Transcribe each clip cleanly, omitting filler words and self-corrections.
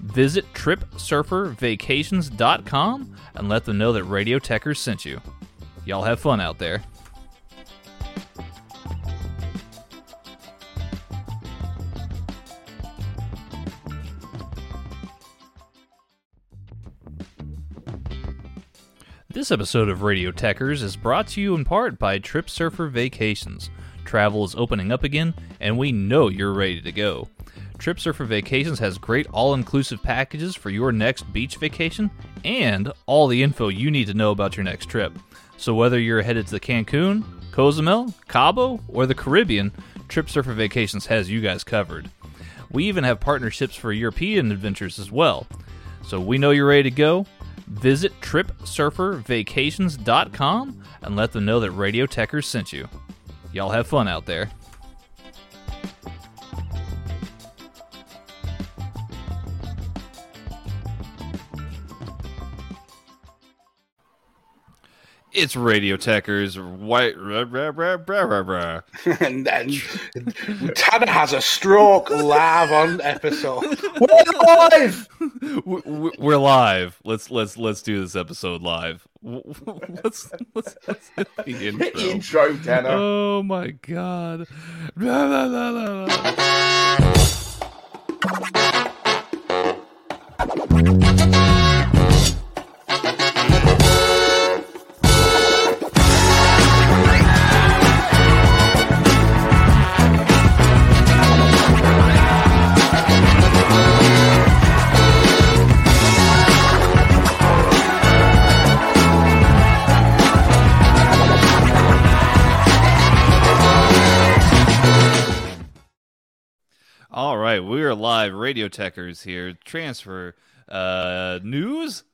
Visit TripSurferVacations.com and let them know that Radio Techers sent you. Y'all have fun out there. This episode of Radio Techers is brought to you in part by TripSurfer Vacations. Travel is opening up again, and we know you're ready to go. TripSurfer Vacations has great all-inclusive packages for your next beach vacation and all the info you need to know about your next trip. So whether you're headed to Cancun, Cozumel, Cabo, or the Caribbean, TripSurfer Vacations has you guys covered. We even have partnerships for European adventures as well. So we know you're ready to go. Visit TripSurferVacations.com and let them know that Radio Techers sent you. Y'all have fun out there. It's Radio Techers. And then Tanner has a stroke live on episode. We're live. Let's do this episode live. Let's hit the intro. Hit the intro, Tanner. Oh my god. All right, we are live. Radio Techers here. Transfer news,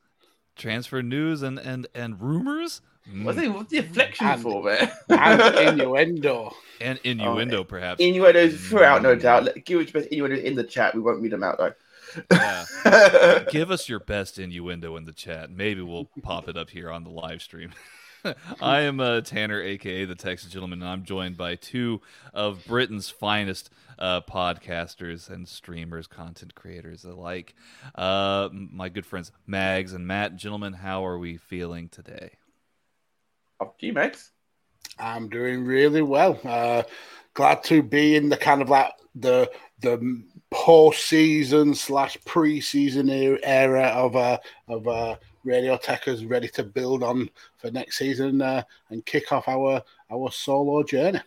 and rumors. What's the inflection for, man? And innuendo. And innuendo, perhaps. Innuendo throughout, no doubt. Give us your best innuendo in the chat. We won't read them out, though. Yeah. Give us your best innuendo in the chat. Maybe we'll pop it up here on the live stream. I am Tanner, a.k.a. The Texas Gentleman, and I'm joined by two of Britain's finest podcasters and streamers, content creators alike. My good friends Mags and Matt. Gentlemen, how are we feeling today? Up to you, Mags. I'm doing really well. Glad to be in the kind of like the post-season/pre-season era of Radio Techers, ready to build on for next season and kick off our solo journey.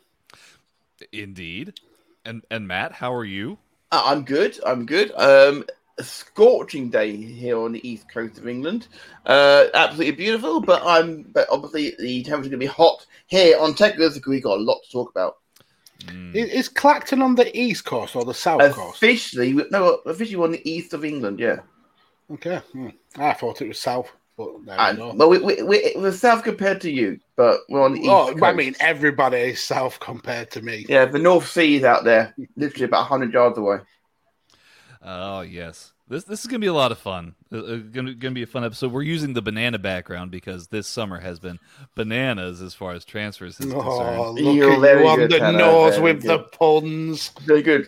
Indeed. And Matt, how are you? I'm good. A scorching day here on the east coast of England. Absolutely beautiful, but obviously the temperature's going to be hot here on Techers because we've got a lot to talk about. Mm. Is Clacton on the east coast or the south coast? Officially we're on the east of England, yeah. Okay. Hmm. I thought it was south. But no. Well, we're south compared to you, but we're on the east coast. I mean, everybody is south compared to me. Yeah, the North Sea is out there, literally about 100 yards away. Oh, yes. This is going to be a lot of fun. It's going to be a fun episode. We're using the banana background because this summer has been bananas as far as transfers is concerned. You're on the nose with the puns. Very good.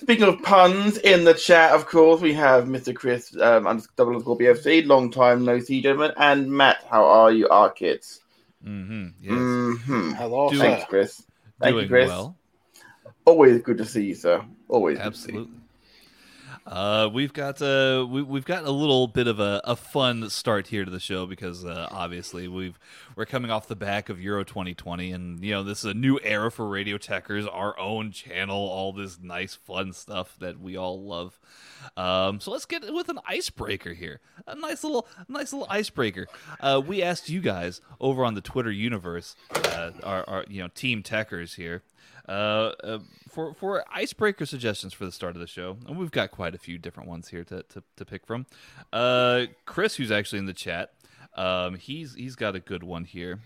Speaking of puns, in the chat, of course, we have Mr. Chris, BFC, long time no see, gentlemen, and Matt, how are you, our kids? Mm-hmm. Yes. Mm-hmm. Hello, sir. Thanks, Chris. Doing well. Always good to see you, sir. Always. Absolutely. Good to see you. We've got a little bit of a fun start here to the show because obviously we're coming off the back of Euro 2020, and you know this is a new era for Radio Techers, our own channel, all this nice fun stuff that we all love. So let's get with an icebreaker here, a nice little icebreaker. We asked you guys over on the Twitter universe, our team Techers here. For icebreaker suggestions for the start of the show, and we've got quite a few different ones here to pick from. Chris, who's actually in the chat, he's got a good one here.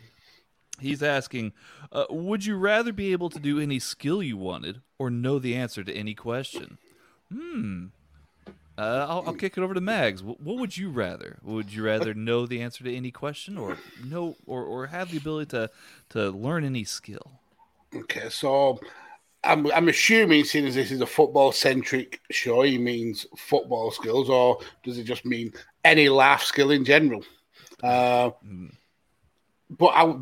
He's asking, would you rather be able to do any skill you wanted or know the answer to any question? I'll kick it over to Mags. What would you rather? Would you rather know the answer to any question or know or have the ability to learn any skill? Okay, so I'm assuming, seeing as this is a football-centric show, he means football skills, or does it just mean any life skill in general? But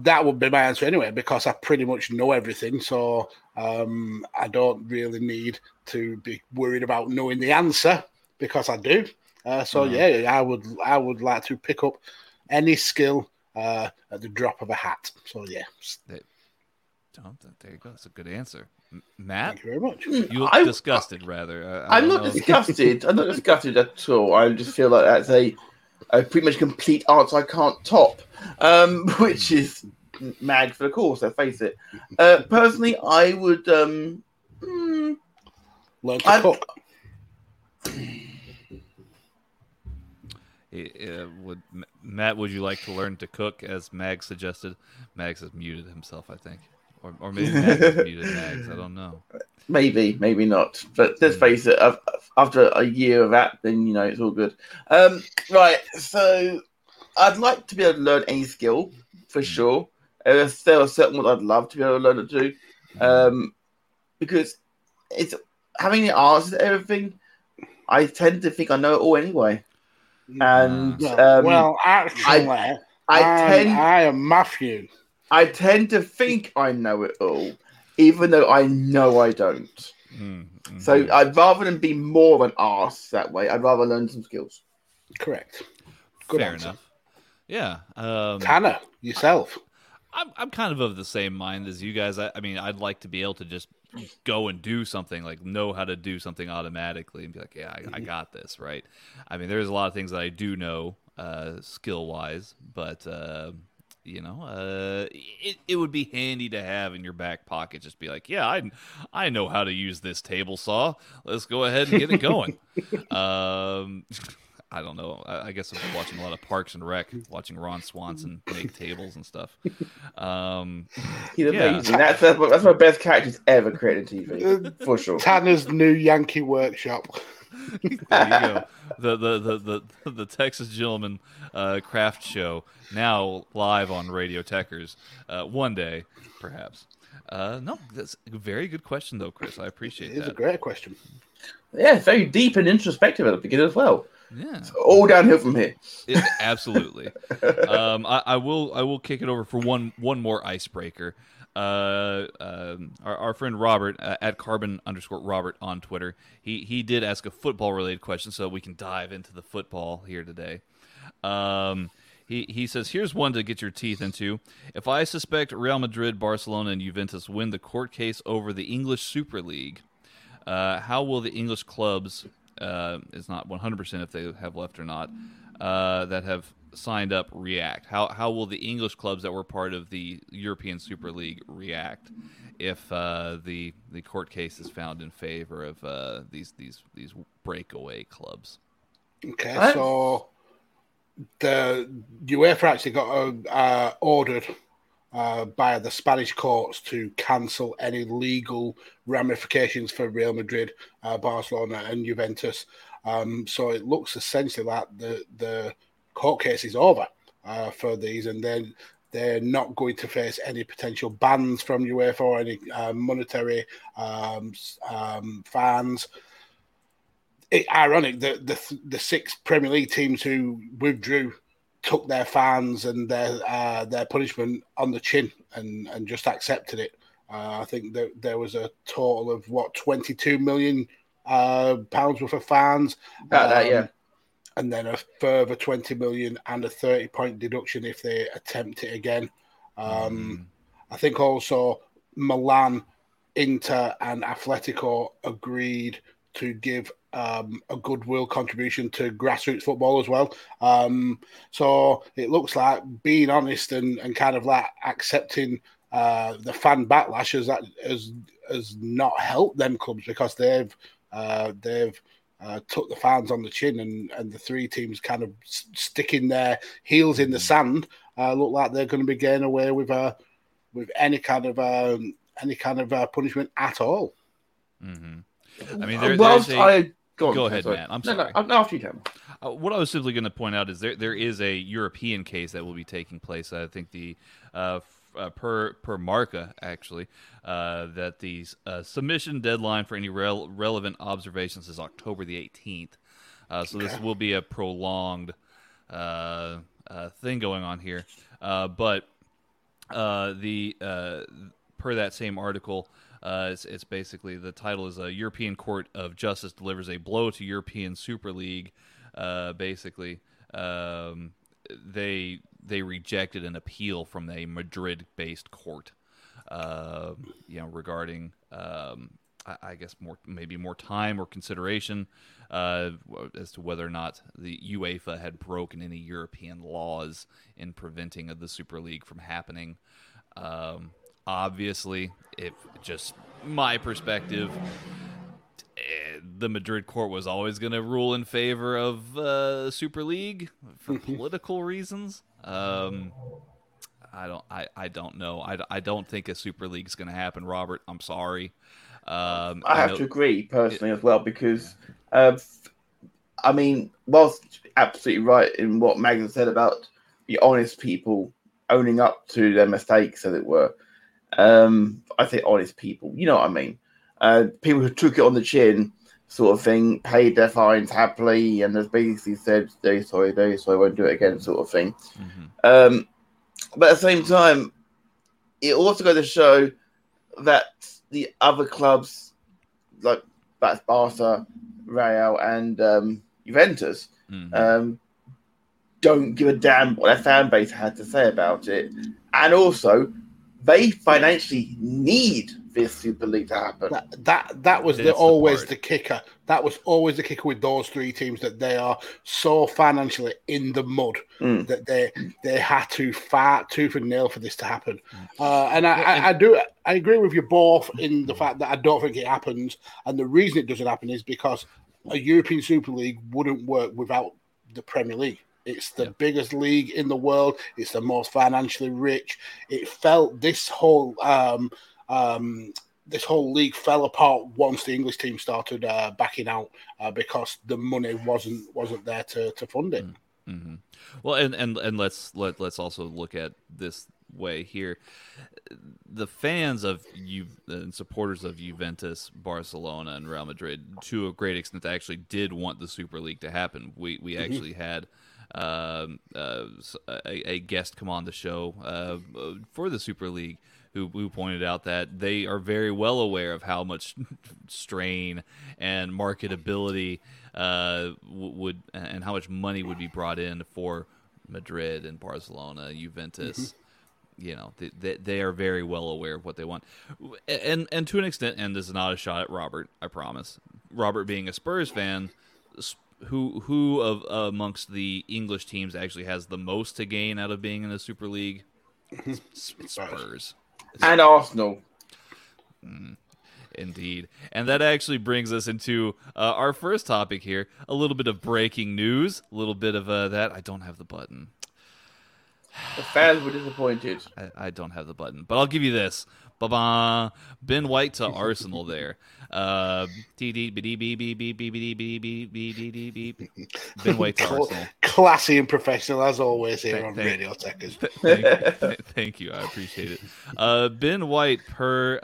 that would be my answer anyway, because I pretty much know everything, so I don't really need to be worried about knowing the answer, because I do. I would like to pick up any skill at the drop of a hat. So, yeah. There you go. That's a good answer. Matt? Thank you very much. You look disgusted, rather. I'm not disgusted. I'm not disgusted at all. I just feel like that's a pretty much complete answer I can't top, which is mad for the course, so face it. Personally, I would... learn to cook. Matt, would you like to learn to cook, as Mag suggested? Mags has muted himself, I think. Or maybe Mags has muted Mags, I don't know. Maybe not. But let's face it, after a year of that, then, you know, it's all good. Right, so I'd like to be able to learn any skill, for sure. There are certain ones I'd love to be able to learn to do. Because it's having the answers to everything, I tend to think I know it all anyway. And I am Matthew. I tend to think I know it all, even though I know I don't. So I'd rather than be more of an arse that way, I'd rather learn some skills. Correct. Good Fair answer. Enough. Yeah. Tanner, yourself. I'm kind of the same mind as you guys. I mean, I'd like to be able to just go and do something, like know how to do something automatically and be like, yeah, I got this, right? I mean, there's a lot of things that I do know skill-wise, but, it would be handy to have in your back pocket, just be like, yeah, I know how to use this table saw. Let's go ahead and get it going. I don't know. I guess I'm watching a lot of Parks and Rec, watching Ron Swanson make tables and stuff. He's amazing. Yeah. That's my best character's ever created on TV, for sure. Tanner's new Yankee workshop. There you go. The Texas Gentleman craft show, now live on Radio Techers. One day, perhaps. No, that's a very good question, though, Chris. I appreciate that. It's a great question. Yeah, very deep and introspective at the beginning as well. Yeah, it's all downhill from here. Absolutely. I will kick it over for one more icebreaker. Our friend Robert at Carbon_Robert on Twitter. He did ask a football related question, so we can dive into the football here today. He says, here's one to get your teeth into. If I suspect Real Madrid, Barcelona, and Juventus win the court case over the English Super League, how will the English clubs? It's not 100% if they have left or not, that have signed up react. How will the English clubs that were part of the European Super League react if the court case is found in favor of these breakaway clubs? Okay, right. So the UEFA actually got ordered by the Spanish courts to cancel any legal ramifications for Real Madrid, Barcelona and Juventus. So it looks essentially like the court case is over for these, and then they're not going to face any potential bans from UEFA or any monetary fines. It's ironic that the six Premier League teams who withdrew took their fans and their punishment on the chin and just accepted it. I think that there was a total of £22 million pounds worth of fines. And then a further £20 million and a 30-point deduction if they attempt it again. I think also Milan, Inter, and Atletico agreed to give a goodwill contribution to grassroots football as well. So it looks like being honest and kind of like accepting the fan backlash has not helped them clubs, because they've took the fans on the chin, and the three teams kind of sticking their heels in the sand look like they're going to be getting away with any kind of punishment at all. Mm-hmm. I mean, go ahead, Matt. I'm sorry. No, after you can. What I was simply going to point out is there is a European case that will be taking place. I think the per Marca, actually, that the submission deadline for any relevant observations is October the 18th. This will be a prolonged thing going on here. But per that same article, it's basically the title is a European Court of Justice delivers a blow to European Super League. They rejected an appeal from a Madrid-based court, regarding I guess more time or consideration as to whether or not the UEFA had broken any European laws in preventing the Super League from happening. Obviously, if just my perspective, the Madrid court was always going to rule in favor of Super League for political reasons. I don't know. I don't think a Super League is going to happen, Robert. I'm sorry. I have to agree personally as well, because whilst absolutely right in what Magnus said about the honest people owning up to their mistakes, as it were. I say honest people, you know what I mean? People who took it on the chin, sort of thing, paid their fines happily, and has basically said, "Very sorry, won't do it again," sort of thing. Mm-hmm. But at the same time, it also goes to show that the other clubs, like that's Barca, Real, and Juventus, mm-hmm. Don't give a damn what their fan base had to say about it, and also they financially need this Super League to happen. That was always the kicker. That was always the kicker with those three teams, that they are so financially in the mud that they had to fight tooth and nail for this to happen. I agree with you both in the fact that I don't think it happens, and the reason it doesn't happen is because a European Super League wouldn't work without the Premier League. It's the biggest league in the world. It's the most financially rich. It felt this whole league fell apart once the English team started backing out because the money wasn't there to fund it. Mm-hmm. Well, and let's also look at this way here. The fans of and supporters of Juventus, Barcelona, and Real Madrid, to a great extent, actually did want the Super League to happen. We mm-hmm. actually had a guest come on the show for the Super League who pointed out that they are very well aware of how much strain and marketability would and how much money would be brought in for Madrid and Barcelona, Juventus. Mm-hmm. You know, they are very well aware of what they want, and to an extent. And this is not a shot at Robert, I promise. Robert, being a Spurs fan. Who of amongst the English teams actually has the most to gain out of being in the Super League? It's Spurs. And Arsenal. Indeed. And that actually brings us into our first topic here. A little bit of breaking news. A little bit of that. I don't have the button. The fans were disappointed. I don't have the button. But I'll give you this. Ba-ba. Ben White to Arsenal there. Ben White to Arsenal. Classy and professional, as always, here on Radio Techers. Thank you. I appreciate it. Ben White, per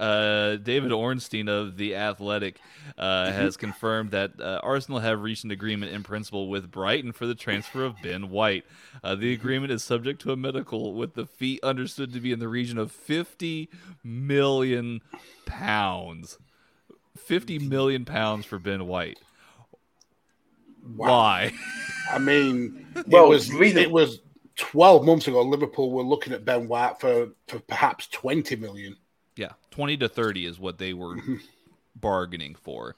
David Ornstein of The Athletic, has confirmed that Arsenal have reached an agreement in principle with Brighton for the transfer of Ben White. The agreement is subject to a medical, with the fee understood to be in the region of £50 million. £50 million for Ben White. Wow. Why? I mean, it was 12 months ago. Liverpool were looking at Ben White for perhaps 20 million. Yeah, 20 to 30 is what they were bargaining for,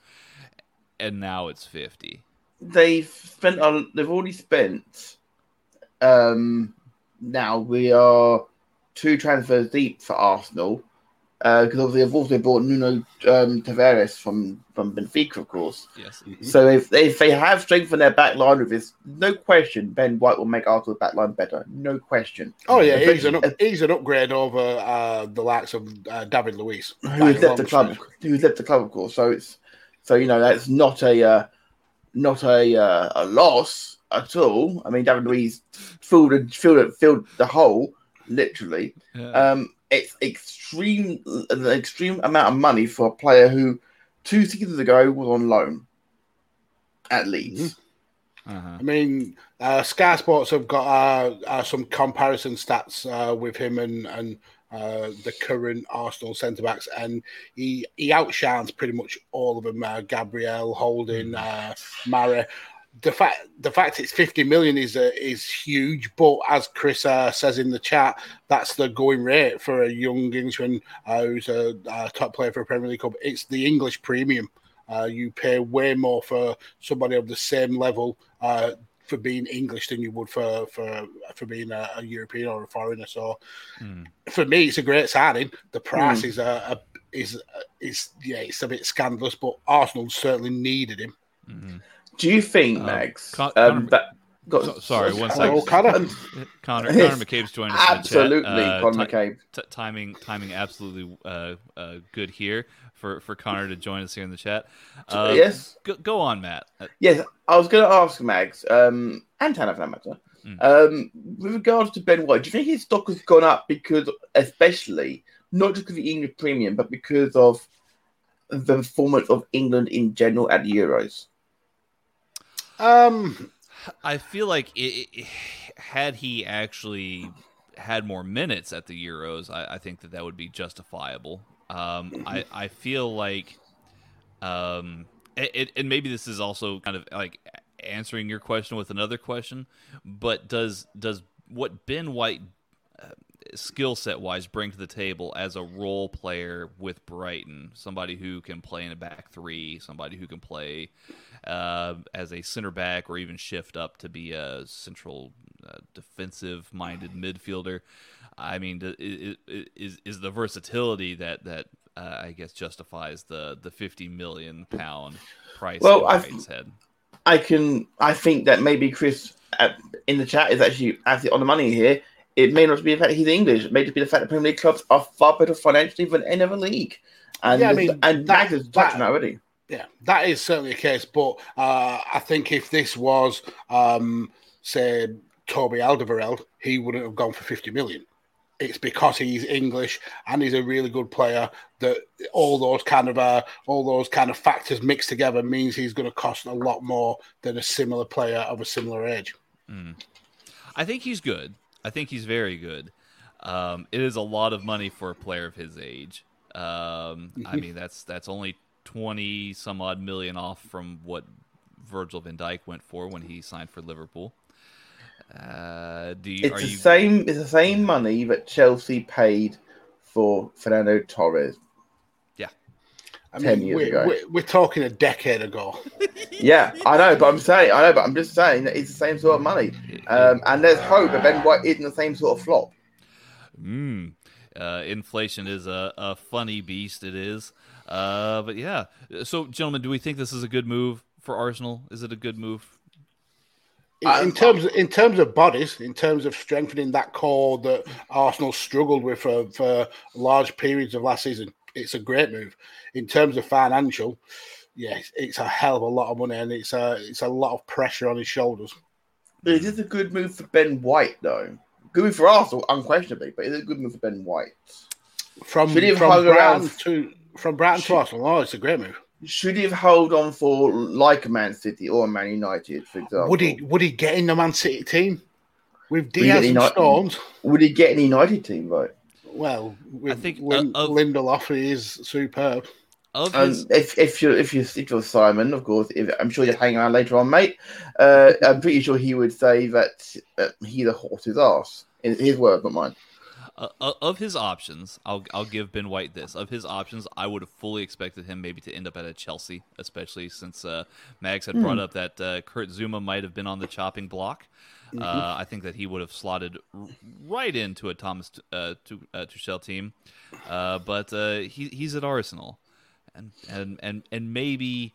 and now it's 50. They've already spent. Now we are two transfers deep for Arsenal, because obviously they've also bought Nuno Tavares from Benfica, of course. Yes. Mm-hmm. So if they have strengthened their back line with this, no question, Ben White will make Arsenal's back line better. No question. Oh, yeah, he's an upgrade over the likes of David Luiz. Who's left the club, of course. So, that's not a loss at all. I mean, David Luiz filled the hole, literally. Yeah. It's an extreme amount of money for a player who 2 seasons ago was on loan at Leeds. Uh-huh. I mean, Sky Sports have got some comparison stats with him and the current Arsenal centre-backs, and he outshines pretty much all of them, Gabriel, Holding, Mara. The fact it's 50 million is huge, but as Chris says in the chat, that's the going rate for a young Englishman who's a top player for a Premier League club. It's the English premium. You pay way more for somebody of the same level for being English than you would for being a European or a foreigner. So for me, it's a great signing. The price is a bit scandalous, but Arsenal certainly needed him. Mm-hmm. Do you think, Mags? Connor McCabe's joined us. Absolutely, Connor McCabe. Timing absolutely good here for Connor to join us here in the chat. Yes. Go on, Matt. Yes, I was going to ask Mags, and Tanner for that matter, with regards to Ben White, do you think his stock has gone up because, especially, not just because of the English premium, but because of the performance of England in general at the Euros? I feel like had he actually had more minutes at the Euros, I think that would be justifiable. I feel like, and maybe this is also kind of like answering your question with another question, but does what Ben White skill set wise bring to the table as a role player with Brighton, somebody who can play in a back three, somebody who can play as a center back, or even shift up to be a central defensive minded midfielder? I mean, is the versatility that I guess justifies the 50 million pound price? Well, I think that maybe Chris in the chat is actually on the money here. It may not be the fact that he's English. It may just be the fact that Premier League clubs are far better financially than any other league. And yeah, I mean, and Max is touching that already. Yeah, that is certainly the case. But I think if this was, say, Toby Alderweireld, he wouldn't have gone for 50 million. It's because he's English and he's a really good player that all those kind of factors mixed together means he's going to cost a lot more than a similar player of a similar age. Mm. I think he's good. I think he's very good. It is a lot of money for a player of his age. I mean, that's only 20 some odd million off from what Virgil van Dijk went for when he signed for Liverpool. It's the same money that Chelsea paid for Fernando Torres. Yeah, I mean, 10 years ago. We're talking a decade ago. Yeah, I know, but I'm just saying that it's the same sort of money. And let's hope that Ben White isn't the same sort of flop. Inflation is a funny beast, it is. But yeah, so gentlemen, do we think this is a good move for Arsenal? Is it a good move? In terms of bodies, in terms of strengthening that core that Arsenal struggled with for large periods of last season, it's a great move. In terms of financial, yes, it's a hell of a lot of money, and it's a lot of pressure on his shoulders. But it is a good move for Ben White, though. Good move for Arsenal, unquestionably, but it is a good move for Ben White. From Brighton to Arsenal, it's a great move. Should he have held on for like a Man City or Man United, for example? Would he get in the Man City team with Diaz and Stones? Would he get in the United team, though? Well, I think Lindelof is superb. If you're Simon, of course, I'm sure you're hanging around later on, mate. I'm pretty sure he would say that he's a horse's arse. In his word, not mine. Of his options, I'll give Ben White this. Of his options, I would have fully expected him maybe to end up at a Chelsea, especially since Mags had brought up that Kurt Zouma might have been on the chopping block. I think that he would have slotted right into a Thomas Tuchel team, but he's at Arsenal, and maybe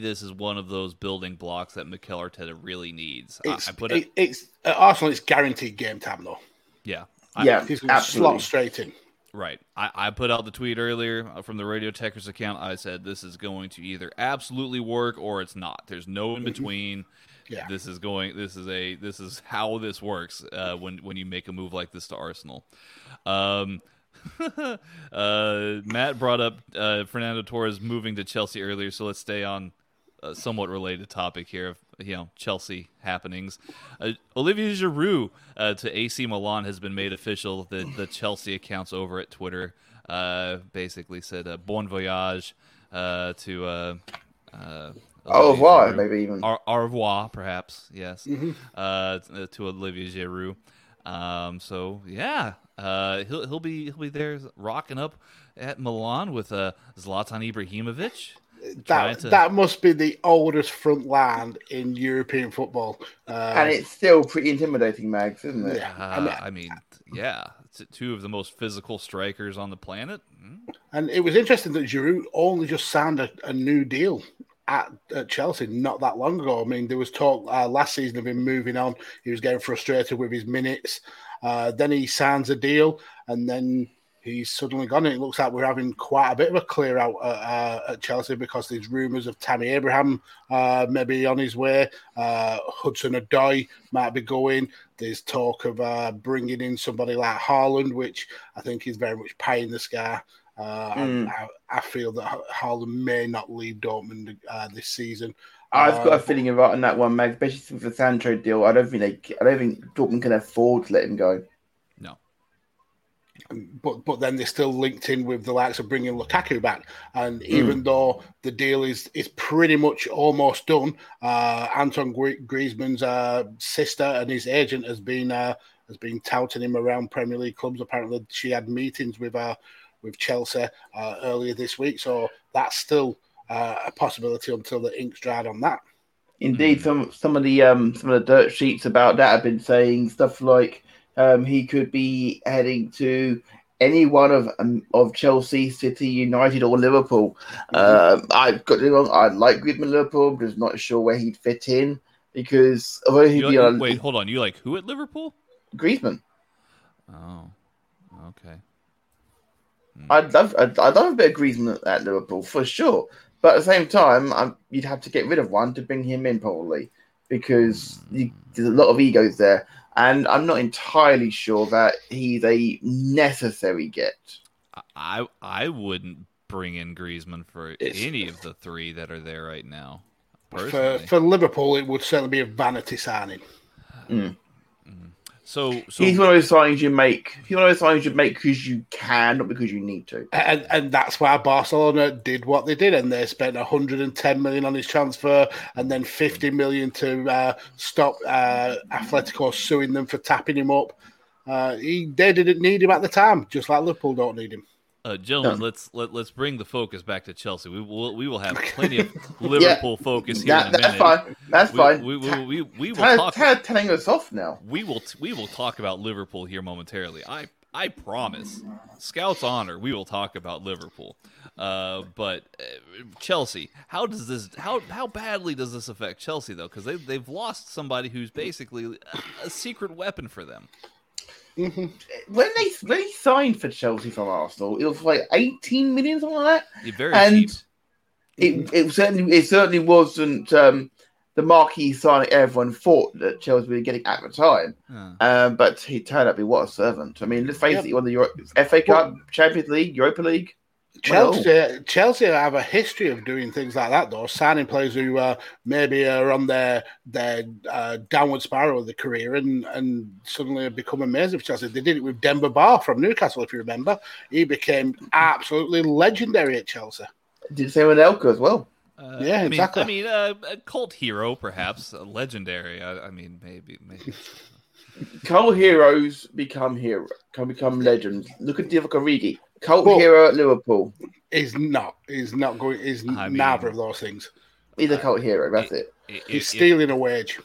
this is one of those building blocks that Mikel Arteta really needs. It's at Arsenal. It's guaranteed game time though. Yeah. Yeah, he's going to slot straight in. Right. I put out the tweet earlier from the Radio Techers account. I said this is going to either absolutely work or it's not. There's no in between. Yeah. This is how this works when you make a move like this to Arsenal. Matt brought up Fernando Torres moving to Chelsea earlier, so let's stay on a somewhat related topic here. Chelsea happenings. Olivier Giroud to AC Milan has been made official. The Chelsea accounts over at Twitter basically said bon voyage to au revoir, maybe even au revoir, perhaps, yes, to Olivier Giroud. So yeah, he'll be there rocking up at Milan with Zlatan Ibrahimovic. That must be the oldest front line in European football, and it's still pretty intimidating, Mags, isn't it? Yeah, I mean, it's two of the most physical strikers on the planet. And it was interesting that Giroud only just signed a new deal at Chelsea not that long ago. I mean, there was talk last season of him moving on. He was getting frustrated with his minutes. Then he signs a deal, and then he's suddenly gone. It looks like we're having quite a bit of a clear out at Chelsea because there's rumours of Tammy Abraham maybe on his way. Hudson-Odoi might be going. There's talk of bringing in somebody like Haaland, which I think is very much pie in the sky. I feel that Haaland may not leave Dortmund this season. I've got a feeling about on that one, Max, especially with the Sancho deal. I don't think Dortmund can afford to let him go. But then they're still linked in with the likes of bringing Lukaku back. And even though the deal is pretty much almost done, Antoine Griezmann's sister and his agent has been touting him around Premier League clubs. Apparently, she had meetings with Chelsea earlier this week. So that's still a possibility until the ink's dried on that. Indeed, some of the dirt sheets about that have been saying stuff like, he could be heading to any one of Chelsea, City, United, or Liverpool. I've got it wrong. I like Griezmann Liverpool, but I'm not sure where he'd fit in because although he'd be on. Wait, hold on. You like who at Liverpool? Griezmann. Oh, okay. I'd love a bit of Griezmann at Liverpool for sure, but at the same time, you'd have to get rid of one to bring him in probably because there's a lot of egos there. And I'm not entirely sure that he's a necessary get. I wouldn't bring in Griezmann for any of the three that are there right now. For Liverpool, it would certainly be a vanity signing. So he's one of those signings you make. He's one of those signings you make because you can, not because you need to. And that's why Barcelona did what they did, and they spent 110 million on his transfer, and then 50 million to stop Atletico suing them for tapping him up. They didn't need him at the time, just like Liverpool don't need him. Gentlemen, let's bring the focus back to Chelsea. We will have plenty of Liverpool focus here in a minute. That's fine. We will talk. Telling us off now. We will talk about Liverpool here momentarily. I promise. Scout's honor. We will talk about Liverpool. But Chelsea, how does this? How badly does this affect Chelsea though? Because they've lost somebody who's basically a secret weapon for them. Mm-hmm. When they signed for Chelsea from Arsenal, it was like 18 million, something like that. You're very cheap. It certainly wasn't the marquee signing everyone thought that Chelsea were getting at the time. But he turned out to be what a servant. I mean, let's face it, he won the FA Cup, Champions League, Europa League. Chelsea have a history of doing things like that, though. Signing players who maybe are on their downward spiral of the career and suddenly become amazing for Chelsea. They did it with Demba Ba from Newcastle, if you remember. He became absolutely legendary at Chelsea. Did say with Elka as well. Exactly. I mean, a cult hero, perhaps. Legendary. I mean, maybe. Cult heroes become legends. Look at Divock Origi, hero at Liverpool. Is neither of those things. He's a cult hero. That's it. He's stealing a wage.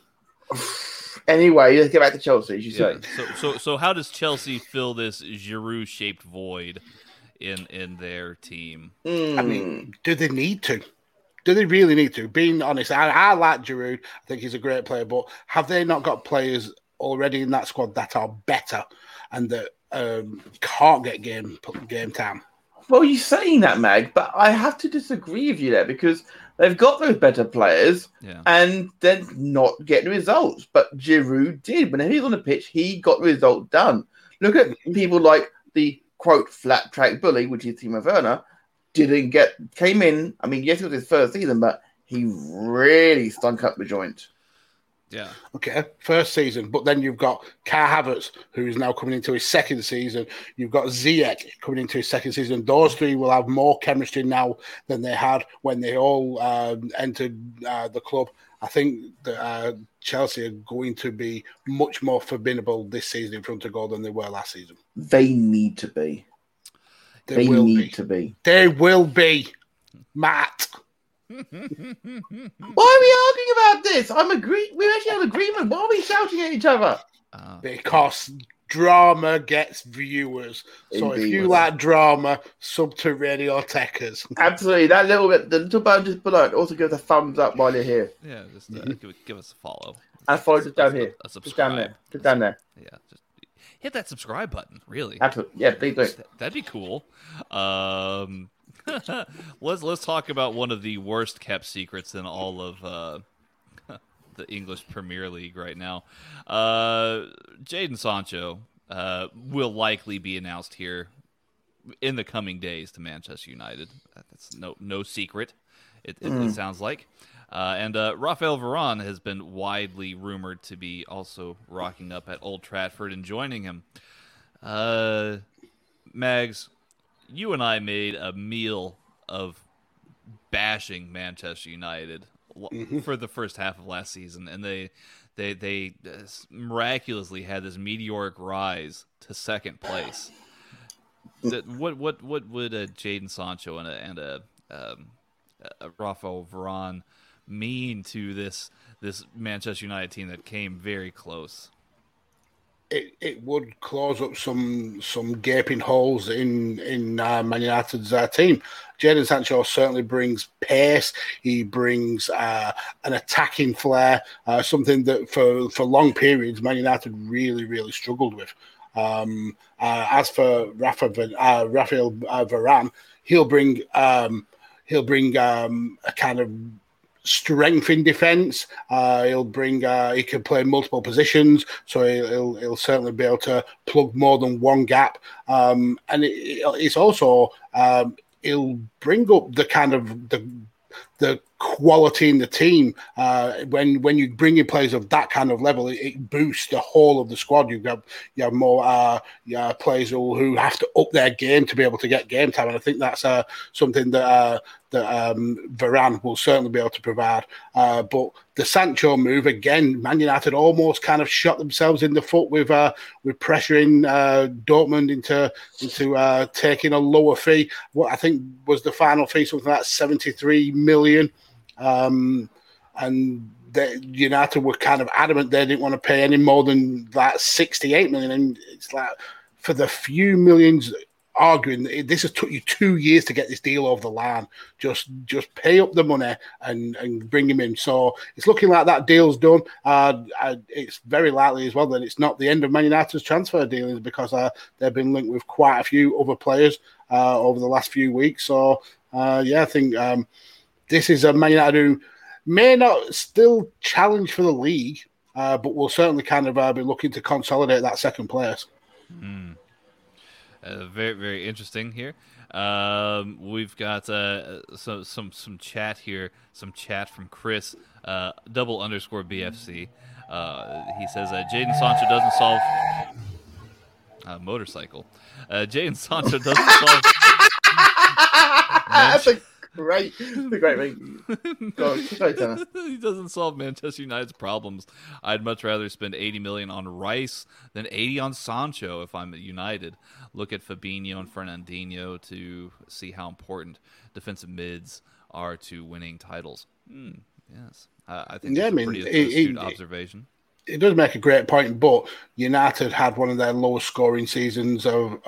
Anyway, let's get back to Chelsea, as you say. So how does Chelsea fill this Giroud-shaped void in their team? I mean, do they need to? Do they really need to? Being honest, I like Giroud. I think he's a great player, but have they not got players already in that squad that are better and that can't get game time? Well, you're saying that, Mag, but I have to disagree with you there because they've got those better players and they're not getting results. But Giroud did. When he was on the pitch, he got the result done. Look at people like the, quote, flat-track bully, which is Timo Werner, came in. I mean, yes, it was his first season, but he really stunk up the joint. Yeah. Okay, first season. But then you've got Kai Havertz, who is now coming into his second season. You've got Ziyech coming into his second season. Those three will have more chemistry now than they had when they all entered the club. I think that Chelsea are going to be much more formidable this season in front of goal than they were last season. They need to be. They will be, Matt. Why are we arguing about this? We actually have agreement. Why are we shouting at each other? Because drama gets viewers. So if you like drama, sub to Radio Techers. Absolutely. That little bit, the little button just below it also gives a thumbs up while you're here. Yeah, just give us a follow. And follow just down here. Just down there. Yeah, just hit that subscribe button, really. Absolutely. Yeah, please do. That'd be cool. Let's talk about one of the worst kept secrets in all of the English Premier League right now. Jadon Sancho will likely be announced here in the coming days to Manchester United. That's no secret. It sounds like. And Rafael Varane has been widely rumored to be also rocking up at Old Trafford and joining him. Mags, you and I made a meal of bashing Manchester United for the first half of last season, and they miraculously had this meteoric rise to second place. What would a Jadon Sancho and a Rafael Varane mean to this Manchester United team that came very close? It would close up some gaping holes in Man United's team. Jadon Sancho certainly brings pace. He brings an attacking flair, something that for long periods Man United really, really struggled with. As for Rafael Varane, he'll bring a kind of strength in defence. He can play multiple positions, so he'll certainly be able to plug more than one gap. And it's also he'll bring up the kind of the quality in the team. When you bring in players of that kind of level, it boosts the whole of the squad. You have more players who have to up their game to be able to get game time, and I think that's something that Varane will certainly be able to provide. But the Sancho move again, Man United almost kind of shot themselves in the foot with pressuring Dortmund into taking a lower fee. What I think was the final fee, something like 73 million. And United were kind of adamant they didn't want to pay any more than that 68 million. And it's like, for the few millions arguing, this has took you 2 years to get this deal over the line. Just pay up the money and bring him in. So it's looking like that deal's done. It's very likely as well that it's not the end of Man United's transfer dealings because they've been linked with quite a few other players over the last few weeks. So, I think... this is a Man United who may not still challenge for the league, but will certainly kind of be looking to consolidate that second place. Mm. Very, very interesting here. We've got some chat here, some chat from Chris, _BFC. He says, Jadon Sancho doesn't solve... Motorcycle. Jadon Sancho doesn't solve... Right. The great mate. Go on. Sorry, Tanner. He doesn't solve Manchester United's problems. I'd much rather spend $80 million on Rice than $80 on Sancho if I'm at United. Look at Fabinho and Fernandinho to see how important defensive mids are to winning titles. Yes. I think that's a pretty astute observation. It does make a great point, but United had one of their lowest scoring seasons of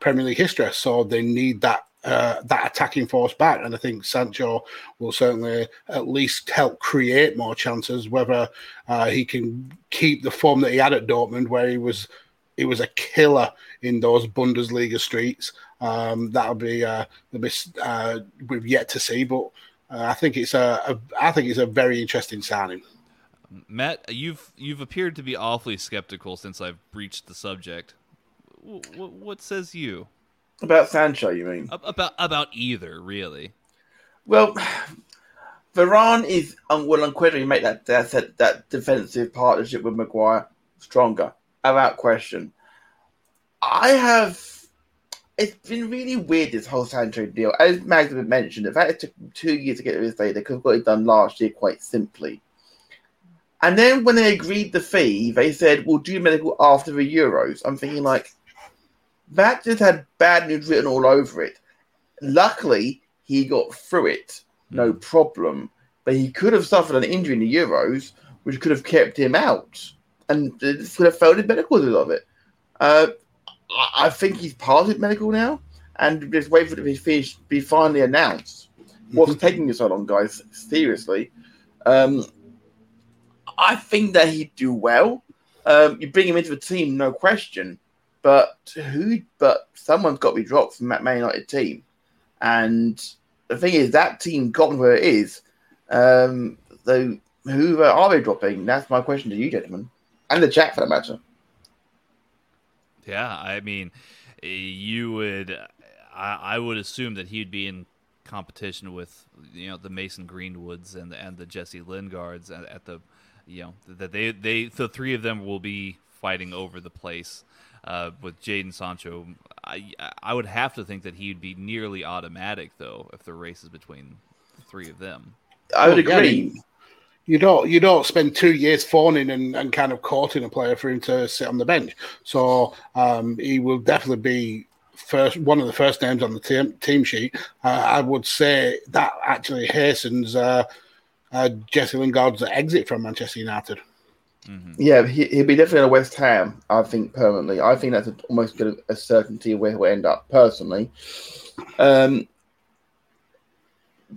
Premier League history, so they need that attacking force back, and I think Sancho will certainly at least help create more chances, whether he can keep the form that he had at Dortmund, where he was a killer in those Bundesliga streets. That'll be we've yet to see, but I think it's a very interesting signing. Matt, you've appeared to be awfully skeptical since I've breached the subject. What says you? About Sancho, you mean? About either, really. Well, Varane will unquestionably make that defensive partnership with Maguire stronger, without question. It's been really weird, this whole Sancho deal. As Mags mentioned, the fact it took 2 years to get rid of his data, they could have got it done last year quite simply. And then when they agreed the fee, they said, we'll do medical after the Euros. I'm thinking, like, that just had bad news written all over it. Luckily, he got through it, no problem. But he could have suffered an injury in the Euros, which could have kept him out. And it could have failed his medical because of it. I think he's past his medical now, and just wait for his fee to be finally announced. What's taking you so long, guys? Seriously. I think that he'd do well. You bring him into the team, no question. But someone's got to be dropped from that Man United team. And the thing is, that team got where it is. So who are they dropping? That's my question to you, gentlemen. And the chat, for that matter. Yeah, I mean, I would assume that he'd be in competition with, the Mason Greenwoods and the Jesse Lingards at the... that the three of them will be fighting over the place with Jadon Sancho. I would have to think that he'd be nearly automatic, though, if the race is between the three of them. I would agree. You don't spend 2 years phoning and kind of courting a player for him to sit on the bench. So he will definitely be one of the first names on the team sheet. I would say that actually hastens... Jesse Lingard's exit from Manchester United. Mm-hmm. Yeah, he'll be definitely at West Ham, I think, permanently. I think that's almost a certainty of where he'll end up, personally.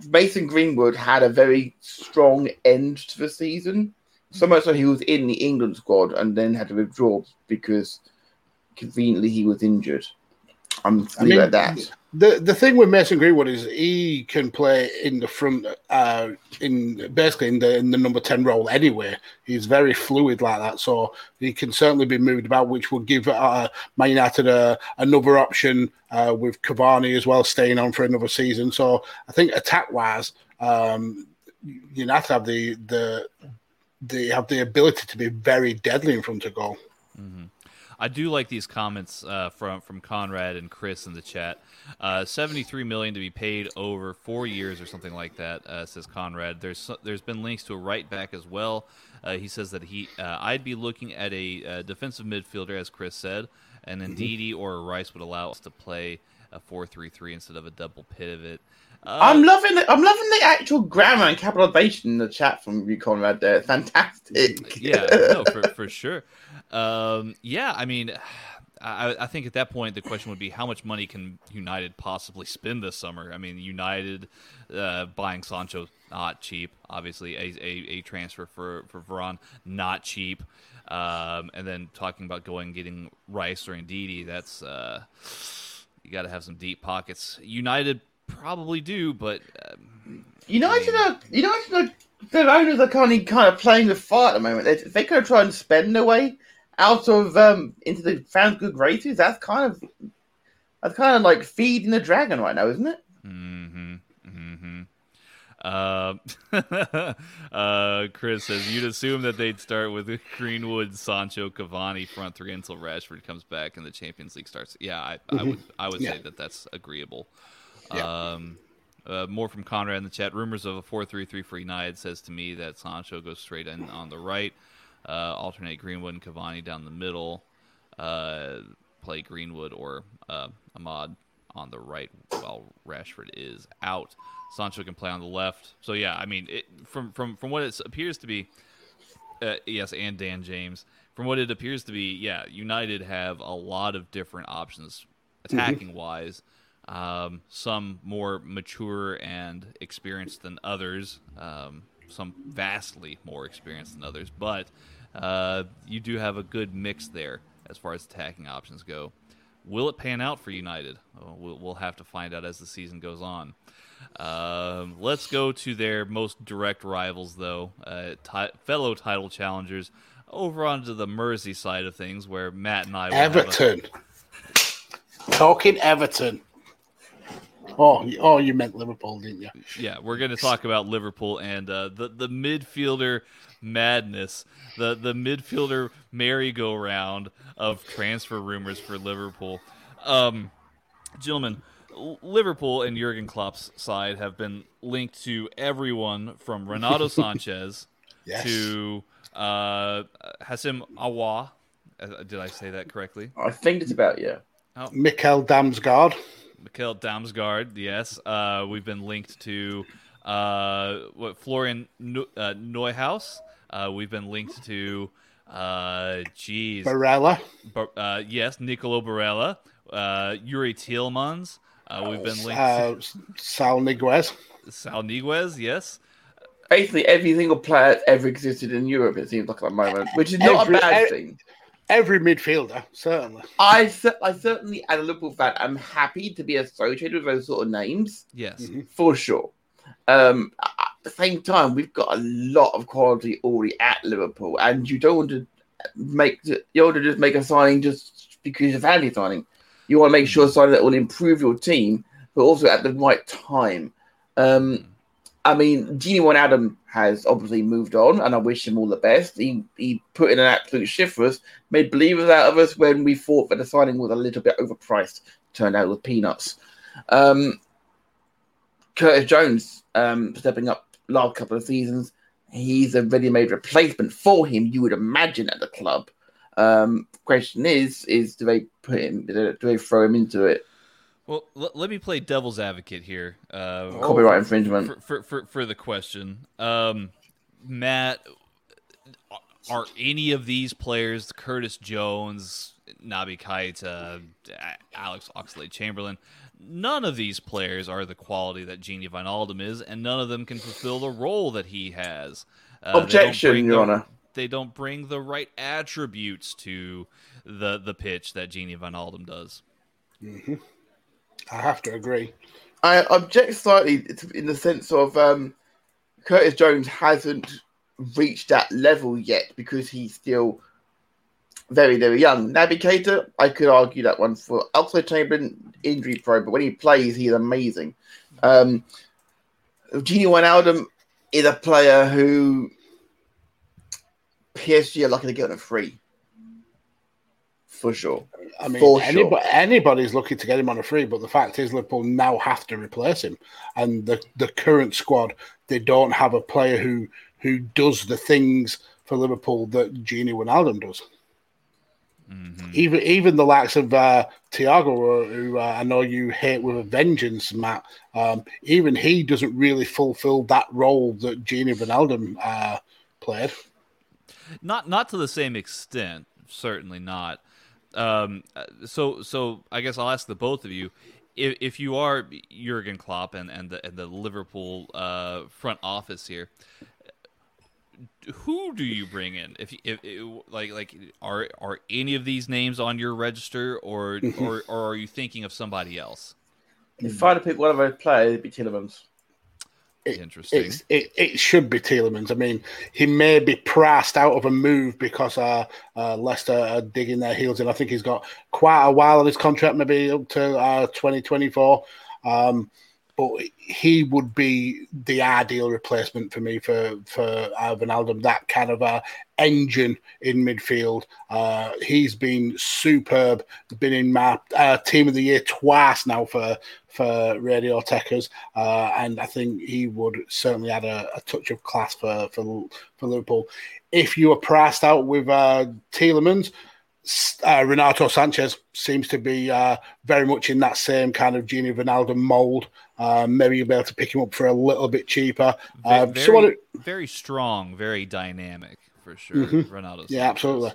Mason Greenwood had a very strong end to the season. So much so he was in the England squad and then had to withdraw because conveniently he was injured. I'm sorry about that. The thing with Mason Greenwood is he can play in the front, in the number 10 role anyway. He's very fluid like that, so he can certainly be moved about, which will give Man United another option with Cavani as well staying on for another season. So I think attack-wise, United have the ability to be very deadly in front of goal. Mm-hmm. I do like these comments from Conrad and Chris in the chat. $73 million to be paid over 4 years or something like that, says Conrad. There's been links to a right back as well. He says that I'd be looking at a defensive midfielder, as Chris said, and Ndidi or a Rice would allow us to play a 4-3-3 instead of a double pivot. I'm loving the actual grammar and capitalization in the chat from you, Conrad. There, fantastic. Yeah, no, for sure. I mean, I think at that point the question would be how much money can United possibly spend this summer? I mean, United buying Sancho, not cheap. Obviously, a transfer for Varane, not cheap. And then talking about getting Rice or Ndidi, that's you got to have some deep pockets. United. Probably do, but their owners are kind of playing with fire at the moment. They could try and spend their way out of into the fans' good graces. That's kind of like feeding the dragon right now, isn't it? Mm-hmm. Mm-hmm. Chris says you'd assume that they'd start with Greenwood, Sancho, Cavani front three until Rashford comes back and the Champions League starts. Yeah, I would say that's agreeable. Yeah. More from Conrad in the chat. Rumors of a 4-3-3 for United says to me that Sancho goes straight in on the right. Alternate Greenwood and Cavani down the middle. Play Greenwood or Ahmad on the right while Rashford is out. Sancho can play on the left. So, yeah, I mean, from what it appears to be, yes, and Dan James, from what it appears to be, yeah, United have a lot of different options attacking-wise. Mm-hmm. Some more mature and experienced than others, some vastly more experienced than others, but you do have a good mix there as far as attacking options go. Will it pan out for United? We'll have to find out as the season goes on. Let's go to their most direct rivals, though, fellow title challengers, over onto the Mersey side of things, where Matt and I will Everton. Talking Everton. Oh, you meant Liverpool, didn't you? Yeah, we're going to talk about Liverpool and the midfielder madness, the midfielder merry-go-round of transfer rumors for Liverpool. Gentlemen, Liverpool and Jurgen Klopp's side have been linked to everyone from Renato Sanches to Hassim Awa. Did I say that correctly? I think it's about, yeah. Oh. Mikhail Damsgaard, yes. We've been linked to Florian Neuhaus. We've been linked to, Barella. Yes, Nicolò Barella. Yuri Tielmans. We've been linked to... Sal Niguez, yes. Basically, every single player ever existed in Europe, it seems like at the moment, which is not a bad thing. Every midfielder, certainly. I certainly, as a Liverpool fan, I'm happy to be associated with those sort of names. Yes. Mm-hmm. For sure. At the same time, we've got a lot of quality already at Liverpool, and you don't want to just make a signing just because you've had a signing. You want to make sure a signing that will improve your team, but also at the right time. I mean, Gini Wijnaldum has obviously moved on, and I wish him all the best. He put in an absolute shift for us, made believers out of us when we thought that the signing was a little bit overpriced. Turned out with peanuts. Curtis Jones, stepping up last couple of seasons, he's a ready-made replacement for him, you would imagine, at the club. Question is do they put him? Do they throw him into it? Well, let me play devil's advocate here. Copyright infringement for the question, Matt. Are any of these players, Curtis Jones, Naby Keita, Alex Oxlade-Chamberlain? None of these players are the quality that Gini Wijnaldum is, and none of them can fulfill the role that he has. Objection, Your Honor. They don't bring the right attributes to the pitch that Gini Wijnaldum does. Mm-hmm. I have to agree. I object slightly in the sense of Curtis Jones hasn't reached that level yet because he's still very, very young. Naby Keita, I could argue that one for. Oxlade-Chamberlain, injury prone, but when he plays, he's amazing. Gini Wijnaldum is a player who PSG are lucky to get on a free. For sure. I mean, anybody's lucky to get him on a free, but the fact is Liverpool now have to replace him. And the current squad, they don't have a player who does the things for Liverpool that Gini Wijnaldum does. Mm-hmm. Even the likes of Thiago, who I know you hate with a vengeance, Matt, even he doesn't really fulfil that role that Gini Wijnaldum played. Not to the same extent, certainly not. So I guess I'll ask the both of you, if you are Jurgen Klopp and the Liverpool front office here, who do you bring in? Are any of these names on your register, or are you thinking of somebody else? If I had to pick one of those players, it'd be Tielmans. Interesting. It should be Tielemans. I mean, he may be priced out of a move because Leicester are digging their heels in. I think he's got quite a while on his contract, maybe up to 2024. But he would be the ideal replacement for me for Wijnaldum, that kind of engine in midfield. He's been superb. Been in my team of the year twice now for Radio Techers, and I think he would certainly add a touch of class for Liverpool. If you are priced out with Tielmans, Renato Sanches seems to be very much in that same kind of Gini Wijnaldum mould. Maybe you'll be able to pick him up for a little bit cheaper. Very strong, very dynamic for sure. Mm-hmm. Renato Sanches. Yeah, absolutely.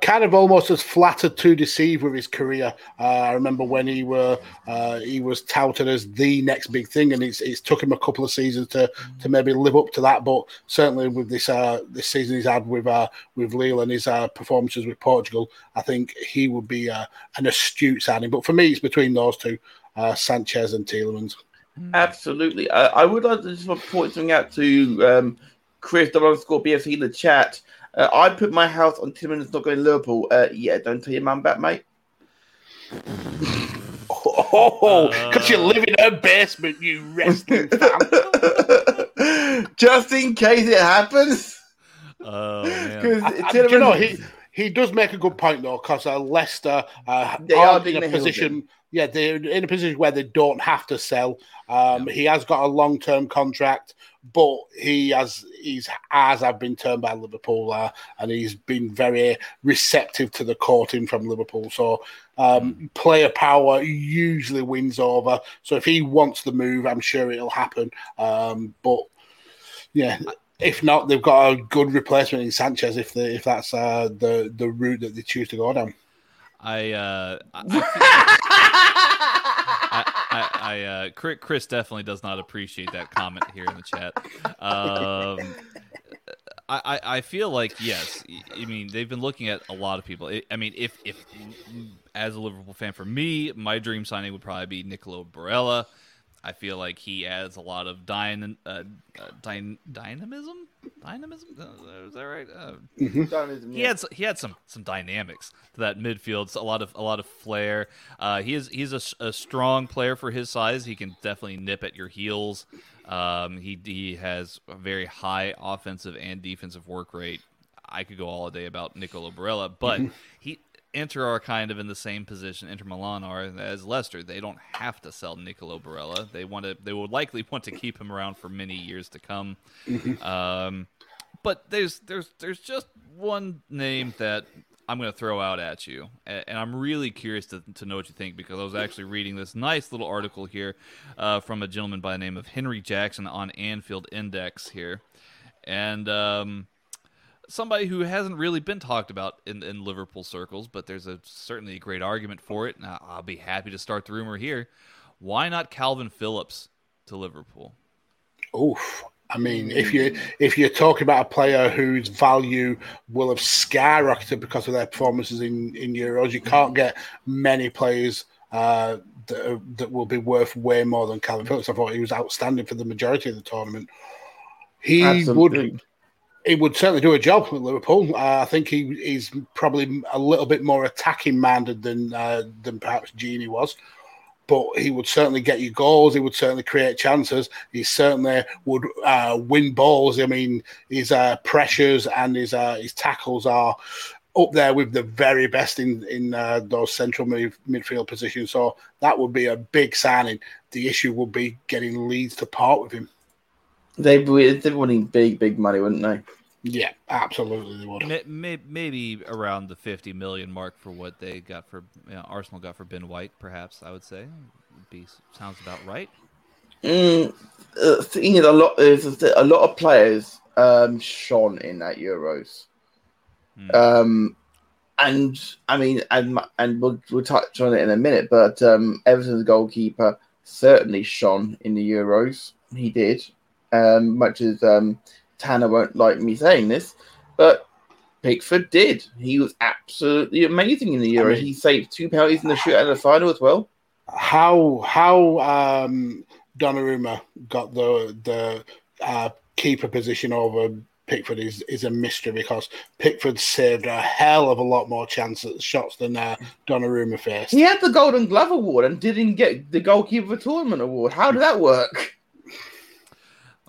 Kind of almost as flattered to deceive with his career. I remember when he was touted as the next big thing, and it's took him a couple of seasons to maybe live up to that. But certainly with this season he's had with Lille and his performances with Portugal, I think he would be an astute signing. But for me, it's between those two, Sanches and Tielmans. Absolutely. I would like to just point something out to Chris, BFC in the chat. I put my house on Tielmans not going to Liverpool. Yeah, don't tell your mum that, mate. Oh, because you live in her basement, you wrestling fan. Just in case it happens. Oh, man. You know, he does make a good point, though, because Leicester are in a position... Yeah, they're in a position where they don't have to sell. He has got a long-term contract, but his eyes have been turned by Liverpool, and he's been very receptive to the courting from Liverpool. So player power usually wins over. So if he wants the move, I'm sure it'll happen. But yeah, if not, they've got a good replacement in Sanches if that's the route that they choose to go down. Chris definitely does not appreciate that comment here in the chat. I feel like, yes, I mean, they've been looking at a lot of people. I mean, if as a Liverpool fan, for me, my dream signing would probably be Nicolò Barella. I feel like he adds a lot of dynamism. Dynamism? Is that right? Dynamism, yeah. He had some dynamics to that midfield. It's a lot of flair. He's a strong player for his size. He can definitely nip at your heels. He has a very high offensive and defensive work rate. I could go all day about Nicolò Barella, but he. Inter are kind of in the same position. Inter Milan are as Leicester. They don't have to sell Nicolò Barella. They would likely want to keep him around for many years to come. But there's just one name that I'm going to throw out at you, and I'm really curious to know what you think, because I was actually reading this nice little article here from a gentleman by the name of Henry Jackson on Anfield Index here, and. Somebody who hasn't really been talked about in Liverpool circles, but there's certainly a great argument for it, and I'll be happy to start the rumor here. Why not Calvin Phillips to Liverpool? Oof. I mean, if you're talking about a player whose value will have skyrocketed because of their performances in Euros, you can't get many players that will be worth way more than Calvin Phillips. I thought he was outstanding for the majority of the tournament. He wouldn't. He would certainly do a job with Liverpool. I think he's probably a little bit more attacking-minded than perhaps Gini was. But he would certainly get you goals. He would certainly create chances. He certainly would win balls. I mean, his pressures and his tackles are up there with the very best in those central midfield positions. So that would be a big signing. The issue would be getting Leeds to part with him. They'd be wanting big money, wouldn't they? Yeah, absolutely they would. Maybe around the 50 million mark for what they got for Arsenal got for Ben White, perhaps I would say. Sounds about right. Thing is, a lot of players shone in that Euros, and I mean, and we'll touch on it in a minute. But Everton's goalkeeper certainly shone in the Euros. He did. Much as Tanner won't like me saying this, but Pickford did. He was absolutely amazing in the Euros. I mean, he saved 2 penalties in the shootout of the final as well. How Donnarumma got the keeper position over Pickford is a mystery, because Pickford saved a hell of a lot more chances, shots than Donnarumma faced. He had the Golden Glove Award and didn't get the Goalkeeper Tournament Award. How did that work?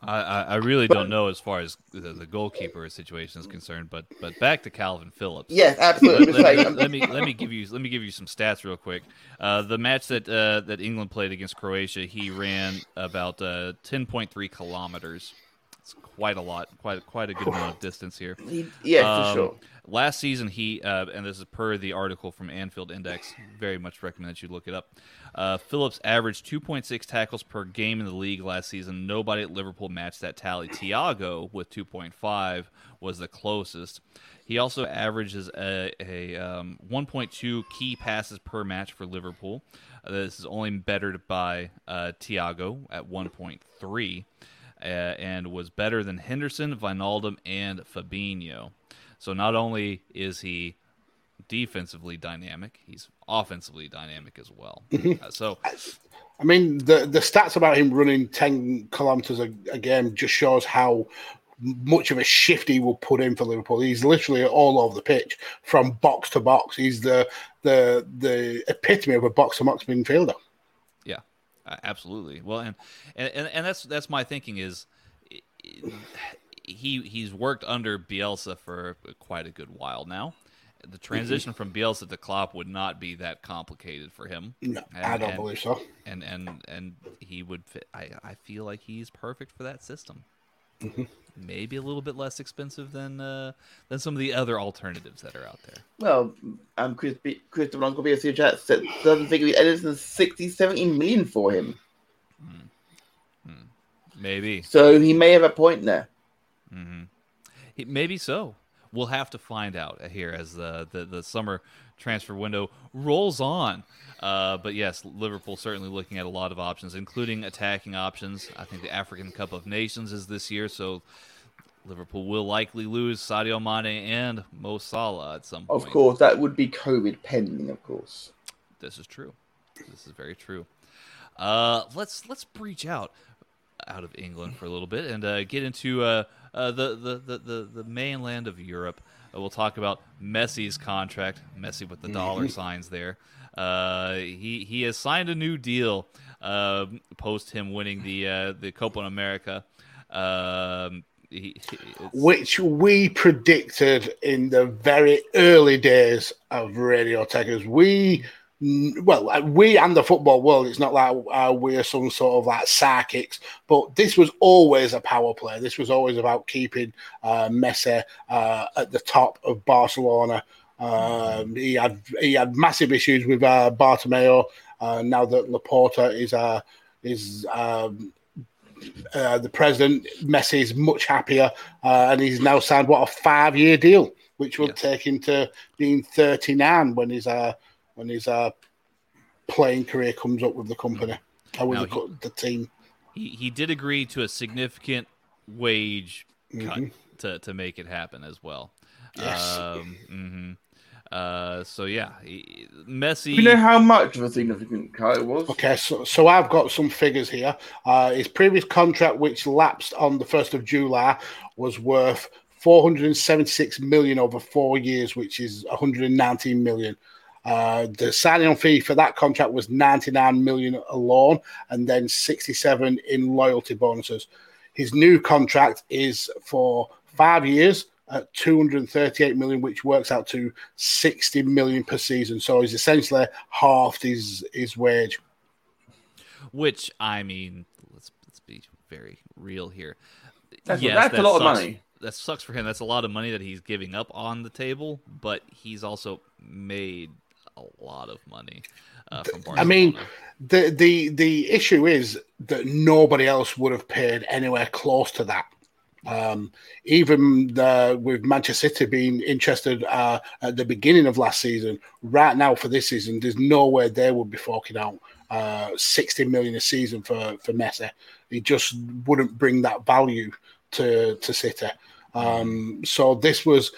I really don't know as far as the goalkeeper situation is concerned, but back to Calvin Phillips. Yes, absolutely. Let me give you some stats real quick. The match that England played against Croatia, he ran about 10.3 kilometers. It's quite a lot, quite a good amount of distance here. Yeah, for sure. Last season, he and this is per the article from Anfield Index. Very much recommend that you look it up. Phillips averaged 2.6 tackles per game in the league last season. Nobody at Liverpool matched that tally. Thiago with 2.5 was the closest. He also averages a 1.2 key passes per match for Liverpool. This is only bettered by Thiago at 1.3. And was better than Henderson, Wijnaldum, and Fabinho. So not only is he defensively dynamic, he's offensively dynamic as well. I mean, the stats about him running 10 kilometers a game just shows how much of a shift he will put in for Liverpool. He's literally all over the pitch, from box to box. He's the epitome of a box-to-box midfielder. Yeah. Absolutely. Well, and that's my thinking is he's worked under Bielsa for quite a good while now. The transition from Bielsa to Klopp would not be that complicated for him. No, I don't believe so. And he would fit. I feel like he's perfect for that system. Mm-hmm. Maybe a little bit less expensive than some of the other alternatives that are out there. Well, Chris DeBlanco BSC chat said doesn't think we Edison's 60, 70 million for him. Mm-hmm. Maybe. So he may have a point there. Mm-hmm. Maybe so. We'll have to find out here as the summer transfer window rolls on. But yes, Liverpool certainly looking at a lot of options, including attacking options. I think the African Cup of Nations is this year, so Liverpool will likely lose Sadio Mane and Mo Salah at some point. Of course, that would be COVID pending, of course. This is true. This is very true. Let's breach out of England for a little bit and get into the mainland of Europe. We'll talk about Messi's contract. Messi with the dollar signs there. He has signed a new deal post him winning the Copa America, which we predicted in the very early days of Radio Techers. We and the football world, it's not like we're some sort of like psychics, but this was always a power play. This was always about keeping Messi at the top of Barcelona. He had massive issues with Bartomeu. Now that Laporta is the president, Messi is much happier, and he's now signed a 5-year deal, which will take him to being 39 when he's when his playing career comes up with the company or with the team. He did agree to a significant wage cut to make it happen as well. Yes. So, yeah, Messi... You know how much of a significant cut it was? Okay, so I've got some figures here. His previous contract, which lapsed on the 1st of July, was worth $476 million over 4 years, which is $119 million. The signing fee for that contract was $99 million alone, and then $67 in loyalty bonuses. His new contract is for 5 years at $238 million, which works out to $60 million per season. So he's essentially halved his wage. Which, I mean, let's be very real here. That's a lot of money. That sucks for him. That's a lot of money that he's giving up on the table, but he's also made a lot of money from Barcelona. I mean, the issue is that nobody else would have paid anywhere close to that. Even with Manchester City being interested at the beginning of last season, right now for this season, there's no way they would be forking out $60 million a season for Messi. He just wouldn't bring that value to City. So this was...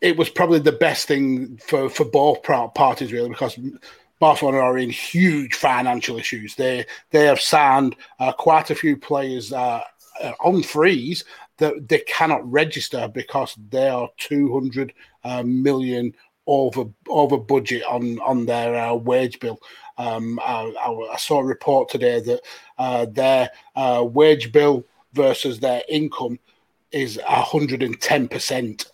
It was probably the best thing for both parties, really, because Barcelona are in huge financial issues. They have signed quite a few players on frees that they cannot register because they are 200 million over budget on their wage bill. I saw a report today that their wage bill versus their income is 110%.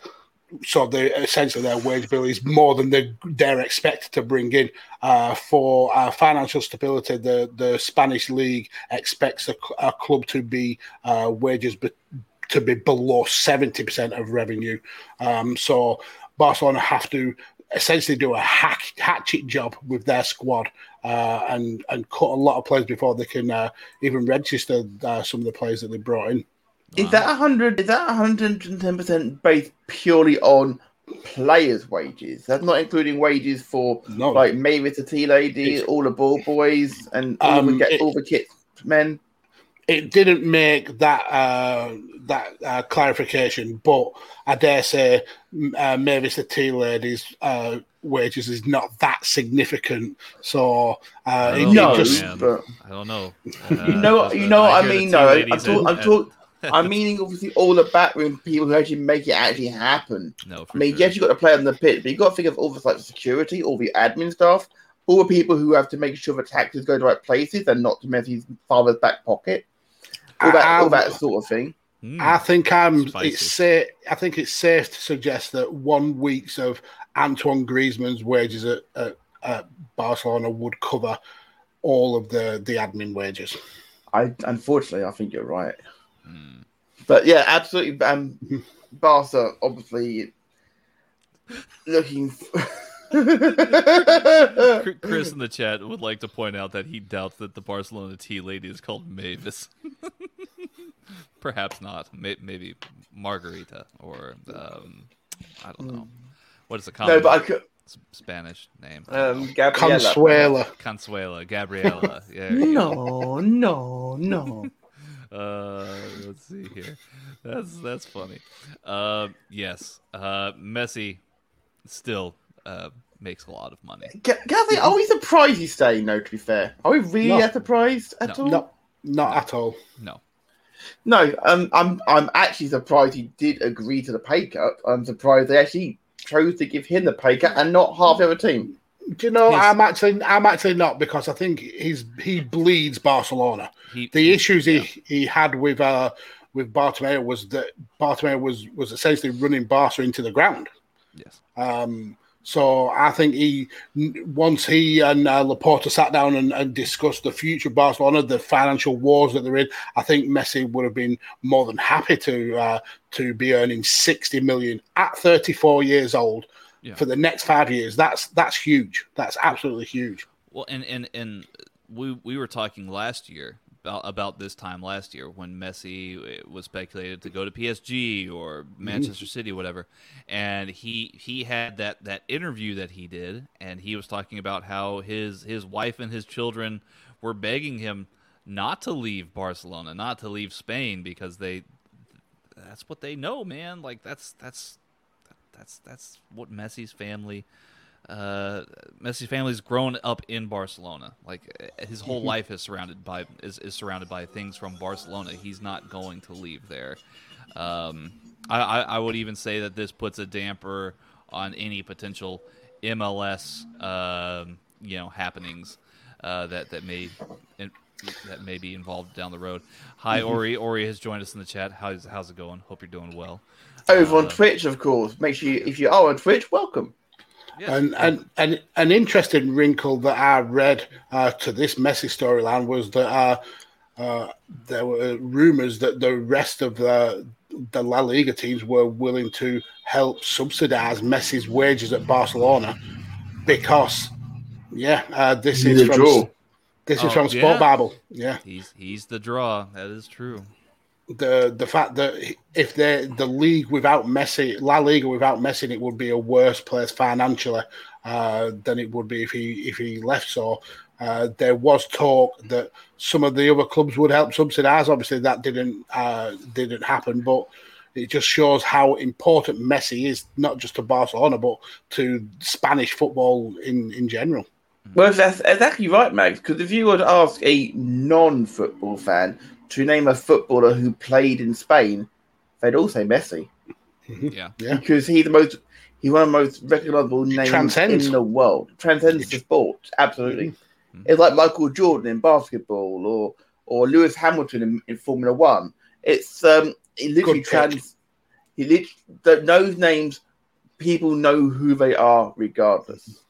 So they essentially their wage bill is more than they're expected to bring in. For financial stability, the Spanish league expects a club to be wages to be below 70% of revenue. So Barcelona have to essentially do a hatchet job with their squad and cut a lot of players before they can even register some of the players that they brought in. Is that 100? Is that 110% based purely on players' wages? That's not including wages for like Mavis, the tea lady, all the ball boys, and all the kids, men. It didn't make that clarification, but I dare say Mavis, the tea lady's wages is not that significant. So I don't know. You know what I mean? No, I'm talking. I'm meaning, obviously, all the backroom people who actually make it actually happen. No, I mean, sure. Yes, you've got to play on the pitch, but you've got to think of all the like, security, all the admin staff, all the people who have to make sure the taxes go to the right places and not to mess his father's back pocket, all that sort of thing. I think it's safe to suggest that 1 week of Antoine Griezmann's wages at Barcelona would cover all of the admin wages. Unfortunately, I think you're right. But yeah, absolutely. Barca obviously looking. Chris in the chat would like to point out that he doubts that the Barcelona tea lady is called Mavis. Perhaps not. Maybe Margarita or I don't know. What is the common Spanish name? Gabriela. Consuela. Gabriela. Yeah, no. Let's see here. That's funny. Yes. Messi still makes a lot of money. Are we surprised he's staying? No, to be fair, are we really that surprised at all? No, not at all. No. No. I'm actually surprised he did agree to the pay cut. I'm surprised they actually chose to give him the pay cut and not half the other team. Do you know, I'm actually not, because I think he bleeds Barcelona. The issues he had with Bartomeu was that Bartomeu was essentially running Barca into the ground. Yes. So I think once he and Laporta sat down and discussed the future of Barcelona, the financial wars that they're in, I think Messi would have been more than happy to be earning 60 million at 34 years old. Yeah. For the next 5 years, that's huge. That's absolutely huge. Well, and we were talking last year about this time last year when Messi was speculated to go to PSG or Manchester City, whatever. And he had that interview that he did, and he was talking about how his wife and his children were begging him not to leave Barcelona, not to leave Spain, because that's what they know, man. Like that's what Messi's family's grown up in Barcelona. Like his whole life is surrounded by things from Barcelona. He's not going to leave there. I would even say that this puts a damper on any potential MLS happenings that may be involved down the road. Hi, Ori. Ori has joined us in the chat. How's it going? Hope you're doing well. Over on Twitch, of course. Make sure if you are on Twitch, welcome. Yes. And an interesting wrinkle that I read to this Messi storyline was that there were rumours that the rest of the La Liga teams were willing to help subsidise Messi's wages at Barcelona because, this is from draw. This is from Sport Bible. Yeah, he's the draw. That is true. The fact that if the league without Messi, La Liga without Messi, it would be a worse place financially than it would be if he left. So there was talk that some of the other clubs would help subsidise. Obviously, that didn't happen, but it just shows how important Messi is, not just to Barcelona but to Spanish football in general. Well, that's exactly right, Max. Because if you were to ask a non-football fan to name a footballer who played in Spain, they'd all say Messi. Yeah, because he's the most, he's one of the most recognizable names in the world. Transcends the sport, absolutely. Mm-hmm. It's like Michael Jordan in basketball, or Lewis Hamilton in Formula One. It's he literally knows names. People know who they are, regardless.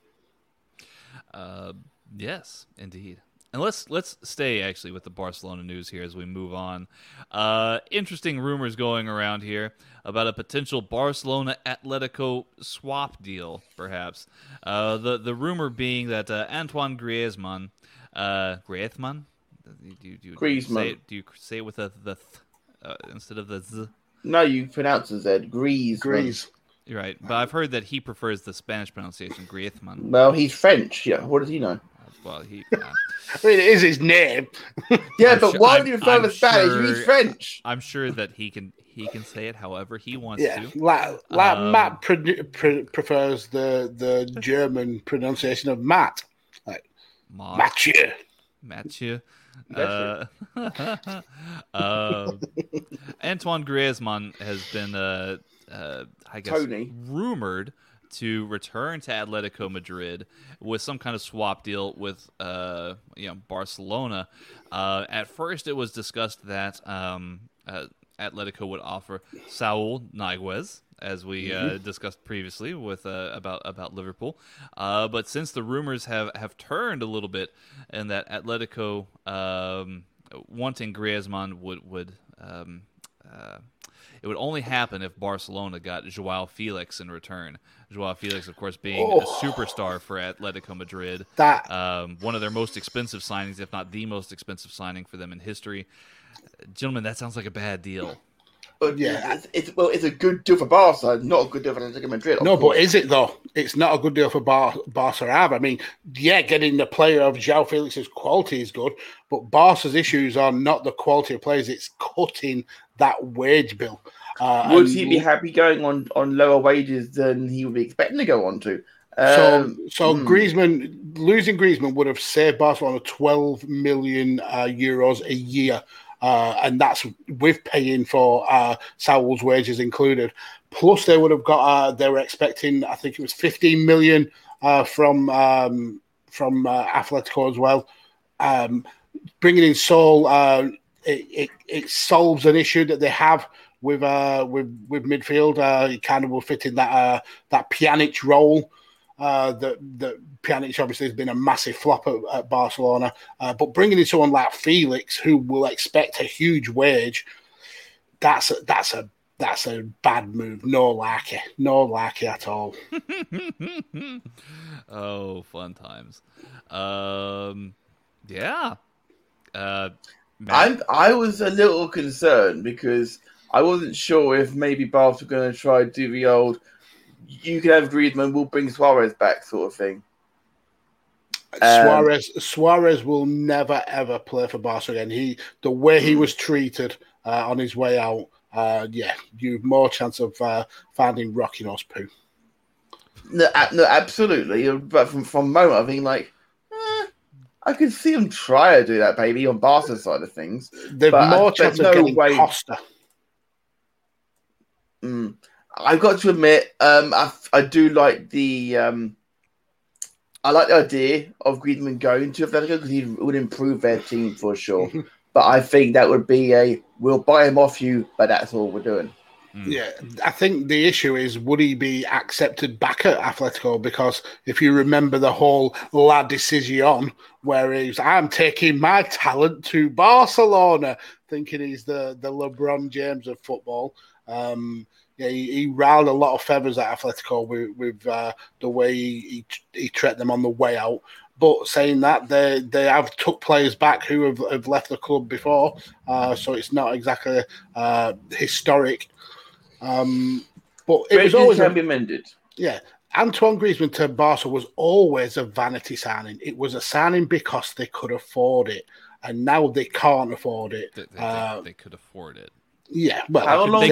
Yes, indeed. And let's stay actually with the Barcelona news here as we move on. Interesting rumors going around here about a potential Barcelona Atletico swap deal, perhaps. The rumor being that Antoine Griezmann, do you say it with the th instead of the z? No, you pronounce the z. Griezmann. You're right, but I've heard that he prefers the Spanish pronunciation, Griezmann. Well, he's French. Yeah, what does he know? Well, he. I mean, it is his name. Yeah, I'm but sure, why would you prefer the Spanish? Sure, he's French. I'm sure that he can say it however he wants to. Like Matt prefers the German pronunciation of Matt, like Mathieu. Mathieu. Antoine Griezmann has been, I guess, rumored to return to Atletico Madrid with some kind of swap deal with Barcelona. At first, it was discussed that Atletico would offer Saul Niguez, as we discussed previously with about Liverpool. But since the rumors have turned a little bit, and that Atletico wanting Griezmann would it would only happen if Barcelona got Joao Felix in return. Joao Felix, of course, being a superstar for Atletico Madrid. That one of their most expensive signings, if not the most expensive signing for them in history. Gentlemen, that sounds like a bad deal. But yeah, it's a good deal for Barca, not a good deal for Atletico Madrid. No, course. But is it though? It's not a good deal for Barca either. I mean, yeah, getting the player of Joao Felix's quality is good, but Barca's issues are not the quality of players; it's cutting that wage bill. Would he be happy going on lower wages than he would be expecting to go on to? Griezmann, losing Griezmann would have saved Barcelona 12 million euros a year. And that's with paying for Saul's wages included. Plus, they would have got. They were expecting, I think it was 15 million from Atletico as well. Bringing in Saul, it solves an issue that they have with midfield. It kind of will fit in that Pjanic role. That Pjanic obviously has been a massive flop at Barcelona, but bringing in someone like Felix, who will expect a huge wage, that's a bad move. No likey at all. Oh, fun times. Yeah. I was a little concerned because I wasn't sure if maybe Barca were going to try to do the old. You can have Griezmann, we'll bring Suarez back sort of thing. Suarez will never, ever play for Barca again. The way he was treated on his way out, you have more chance of finding Rocky Horse poo. No, absolutely. But from moment, I think, like, I could see him try to do that, baby, on Barca's side of things. They've more chance of getting Costa. I've got to admit, I do like the idea of Griezmann going to Atletico because he would improve their team for sure. But I think that would be we'll buy him off you, but that's all we're doing. Yeah, I think the issue is, would he be accepted back at Atletico? Because if you remember the whole La Decisión, where he's, I'm taking my talent to Barcelona, thinking he's the LeBron James of football. Yeah, he riled a lot of feathers at Atletico with the way he treated them on the way out. But saying that, they have took players back who have left the club before, so it's not exactly historic. But it was always can be amended. Yeah, Antoine Griezmann to Barca was always a vanity signing. It was a signing because they could afford it, and now they can't afford it. They could afford it. Yeah, but afford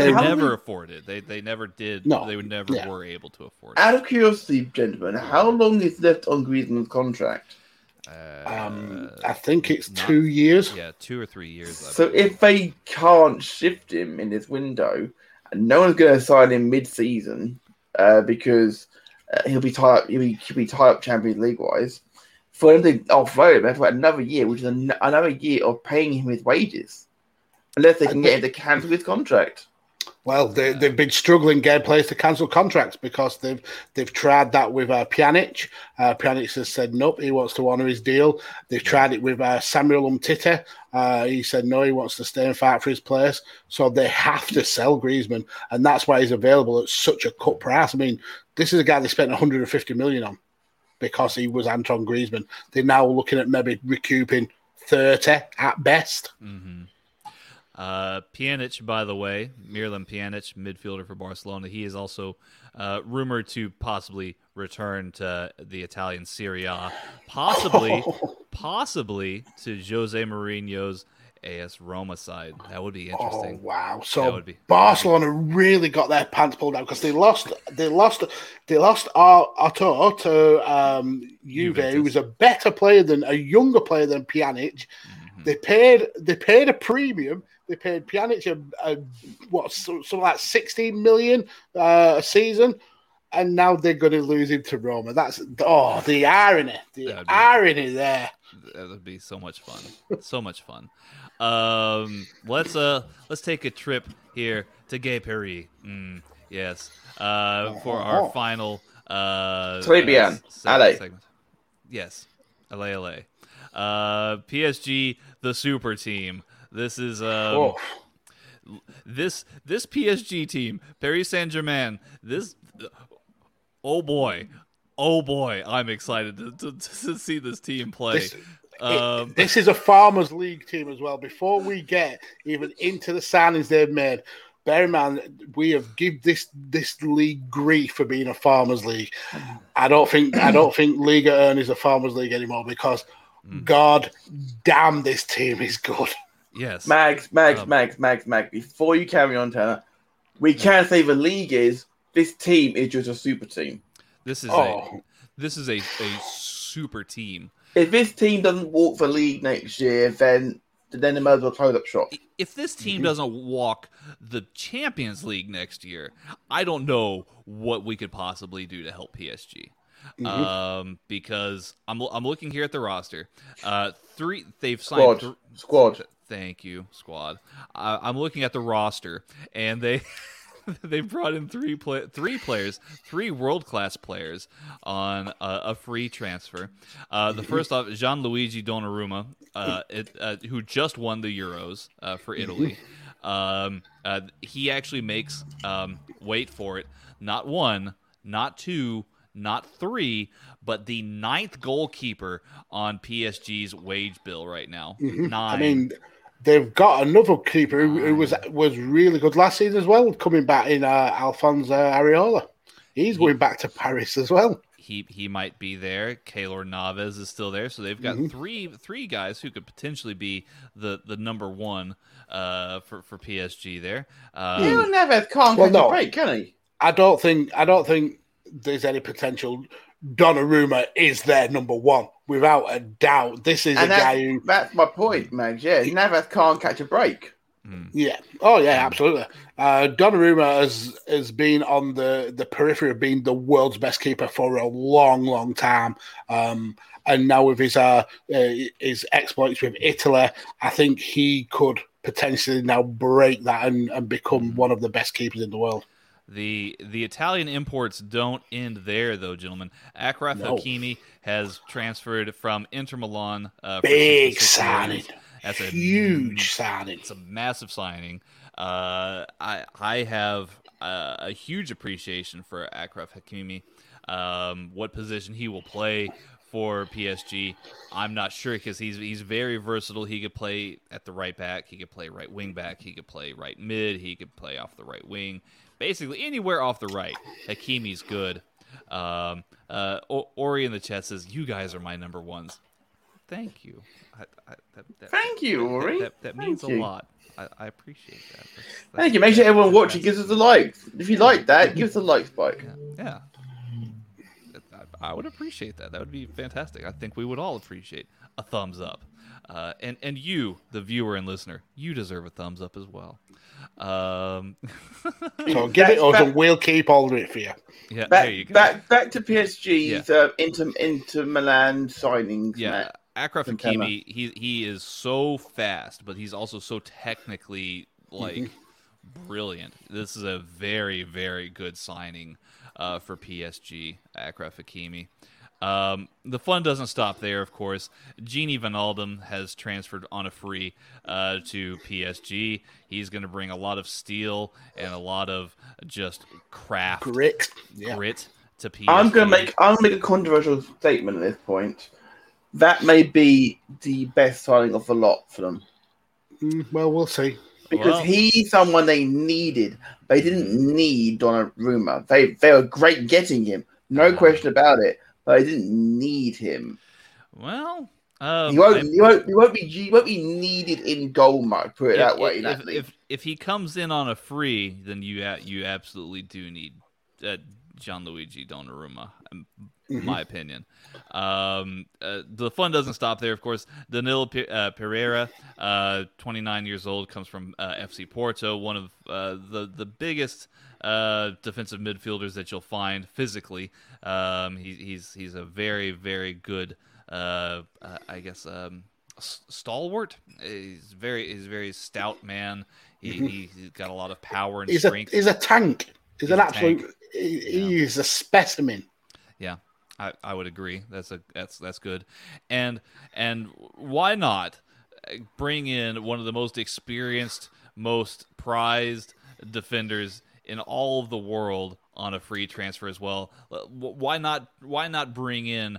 it. They never did. No, they would never were able to afford it. Out of curiosity, gentlemen, how long is left on Griezmann's contract? I think it's 2 years. Yeah, 2 or 3 years. So if they can't shift him in this window, No one's going to sign him mid-season because he'll be tied up Champions League wise. For him to offload him for another year, which is another year of paying him his wages, unless they can get him to cancel his contract. Well, they've been struggling game players to cancel contracts because they've tried that with Pjanic. Pjanic has said nope, he wants to honour his deal. They've tried it with Samuel Umtiti. He said no, he wants to stay and fight for his place. So they have to sell Griezmann, and that's why he's available at such a cut price. I mean, this is a guy they spent 150 million on because he was Antoine Griezmann. They're now looking at maybe recouping 30 at best. Mm-hmm. Pjanic, by the way, Miralem Pjanic, midfielder for Barcelona. He is also rumored to possibly return to the Italian Serie A, possibly to Jose Mourinho's AS Roma side. That would be interesting. Oh, wow. So Barcelona really got their pants pulled down because they lost Arto to Juve, who was a younger player than Pjanic. Mm-hmm. They paid a premium. They paid Pjanic something like 16 million a season, and now they're going to lose him to Roma. That's the irony. The irony there. That would be so much fun. So much fun. Let's take a trip here to Gay Paris. Yes. For our final très bien. Segment. Yes. Allez. PSG, the super team. This is this PSG team, Paris Saint-Germain. This oh boy, I'm excited to see this team play. This is a Farmers League team as well. Before we get even into the signings they've made, bear in mind, we have given this league grief for being a Farmers League. I don't think Liga ERN is a Farmers League anymore because God damn, this team is good. Yes. Mags. Before you carry on, Tanner, we can't say the league is. This team is just a super team. This is a super team. If this team doesn't walk the league next year, then they might as well close up shop. If this team doesn't walk the Champions League next year, I don't know what we could possibly do to help PSG. Mm-hmm. Because I'm looking here at the roster. They've signed squad. Thank you, squad. I'm looking at the roster, and they brought in three world-class players on a free transfer. The first off, Gianluigi Donnarumma, who just won the Euros for Italy. He actually makes, wait for it, not one, not two, not three, but the ninth goalkeeper on PSG's wage bill right now. Mm-hmm. 9. I mean, they've got another keeper who was really good last season as well, coming back in Alphonse Areola. He's going back to Paris as well. He might be there. Keylor Navas is still there, so they've got three guys who could potentially be the number one for PSG there. Keylor Navas can't break, can he? I don't think there's any potential. Donnarumma is their number one, without a doubt. This is a guy who... That's my point, man. Yeah, Navas can't catch a break. Mm. Yeah. Oh, yeah, absolutely. Donnarumma has been on the periphery of being the world's best keeper for a long, long time. And now with his exploits with Italy, I think he could potentially now break that and become one of the best keepers in the world. The Italian imports don't end there, though, gentlemen. Achraf Hakimi has transferred from Inter Milan. Big signing. That's a huge signing. It's a massive signing. I have a huge appreciation for Achraf Hakimi. What position he will play for PSG, I'm not sure, because he's very versatile. He could play at the right back. He could play right wing back. He could play right mid. He could play off the right wing. Basically, anywhere off the right, Hakimi's good. Ori in the chat says, "You guys are my number ones." Thank you. Thank you, Ori. That means a lot. I appreciate that. Thank you. Make sure everyone watching gives us a like. If you like that, give us a like spike. Yeah. I would appreciate that. That would be fantastic. I think we would all appreciate a thumbs up. And you, the viewer and listener, you deserve a thumbs up as well. So give it us, and we'll keep all of it for you. Yeah, there you go. Back to PSG's into Milan signings. Yeah, Matt. Achraf Hakimi, he is so fast, but he's also so technically brilliant. This is a very, very good signing for PSG, Achraf Hakimi. The fun doesn't stop there, of course. Gini Wijnaldum has transferred on a free to PSG. He's going to bring a lot of steel and a lot of just craft, grit to PSG. I'm going to make a controversial statement at this point. That may be the best signing of the lot for them. Well, we'll see. Because he's someone they needed. They didn't need Donnarumma. They were great getting him. No question about it. But I didn't need him. Well, he won't be needed in goal, Mark. Put it that way. If he comes in on a free, then you absolutely do need Gianluigi Donnarumma, in my opinion. The fun doesn't stop there, of course. Danilo Pereira, 29 years old, comes from FC Porto, one of the biggest defensive midfielders that you'll find physically. He's a very, very good stalwart. He's a very stout man. He's got a lot of power and strength. He's a tank. He is a specimen. Yeah, I would agree. That's good. And why not bring in one of the most experienced, most prized defenders in all of the world on a free transfer as well? Why not bring in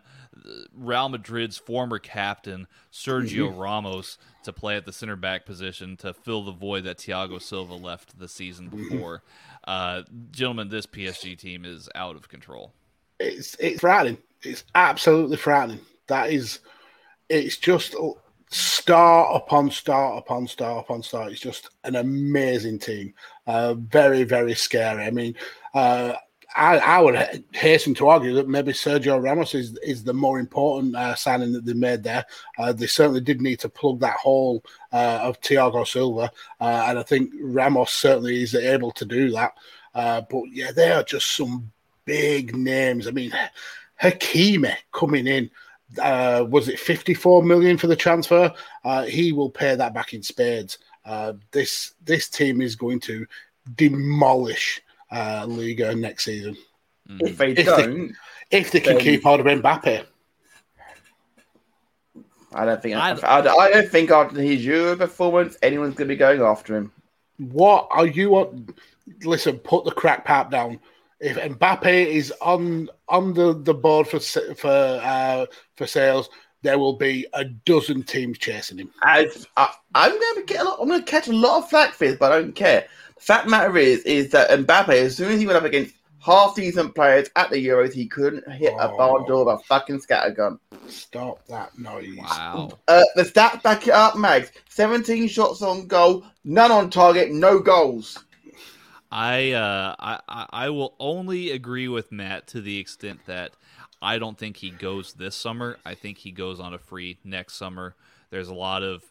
Real Madrid's former captain Sergio Ramos to play at the center back position to fill the void that Thiago Silva left the season before? Gentlemen, this PSG team is out of control. It's frightening. It's absolutely frightening. It's just star upon star upon star upon star. It's just an amazing team. Very, very scary. I mean, I would hasten to argue that maybe Sergio Ramos is the more important signing that they made there. They certainly did need to plug that hole of Thiago Silva, and I think Ramos certainly is able to do that. But yeah, they are just some big names. I mean, Hakimi coming in. Was it 54 million for the transfer? He will pay that back in spades. This team is going to demolish Liga next season. If they can keep hold of Mbappe. I don't think after his Euro performance, anyone's going to be going after him. What are you on? Listen, put the crack pipe down. If Mbappe is on the board for sales, there will be a dozen teams chasing him. I'm going to catch a lot of flack for this, but I don't care. The fact of the matter is that Mbappe, as soon as he went up against half-decent players at the Euros, he couldn't hit a barn door with a fucking scattergun. Stop that noise. Wow. The stats back it up, Mags. 17 shots on goal, none on target, no goals. I will only agree with Matt to the extent that I don't think he goes this summer. I think he goes on a free next summer. There's a lot of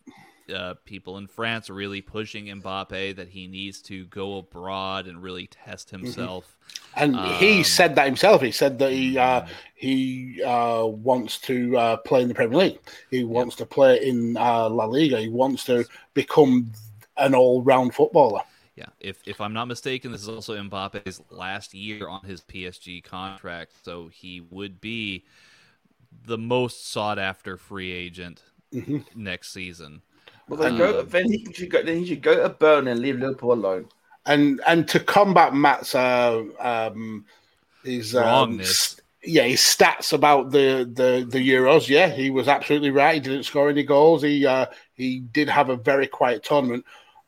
people in France really pushing Mbappe that he needs to go abroad and really test himself. And he said that himself. He said that he wants to play in the Premier League. He wants to play in La Liga. He wants to become an all-round footballer. Yeah, if I'm not mistaken, this is also Mbappe's last year on his PSG contract, so he would be the most sought-after free agent next season. Well, then he should go to Bern and leave Liverpool alone. And to combat Matt's wrongness. His stats about the Euros. Yeah, he was absolutely right. He didn't score any goals. He did have a very quiet tournament.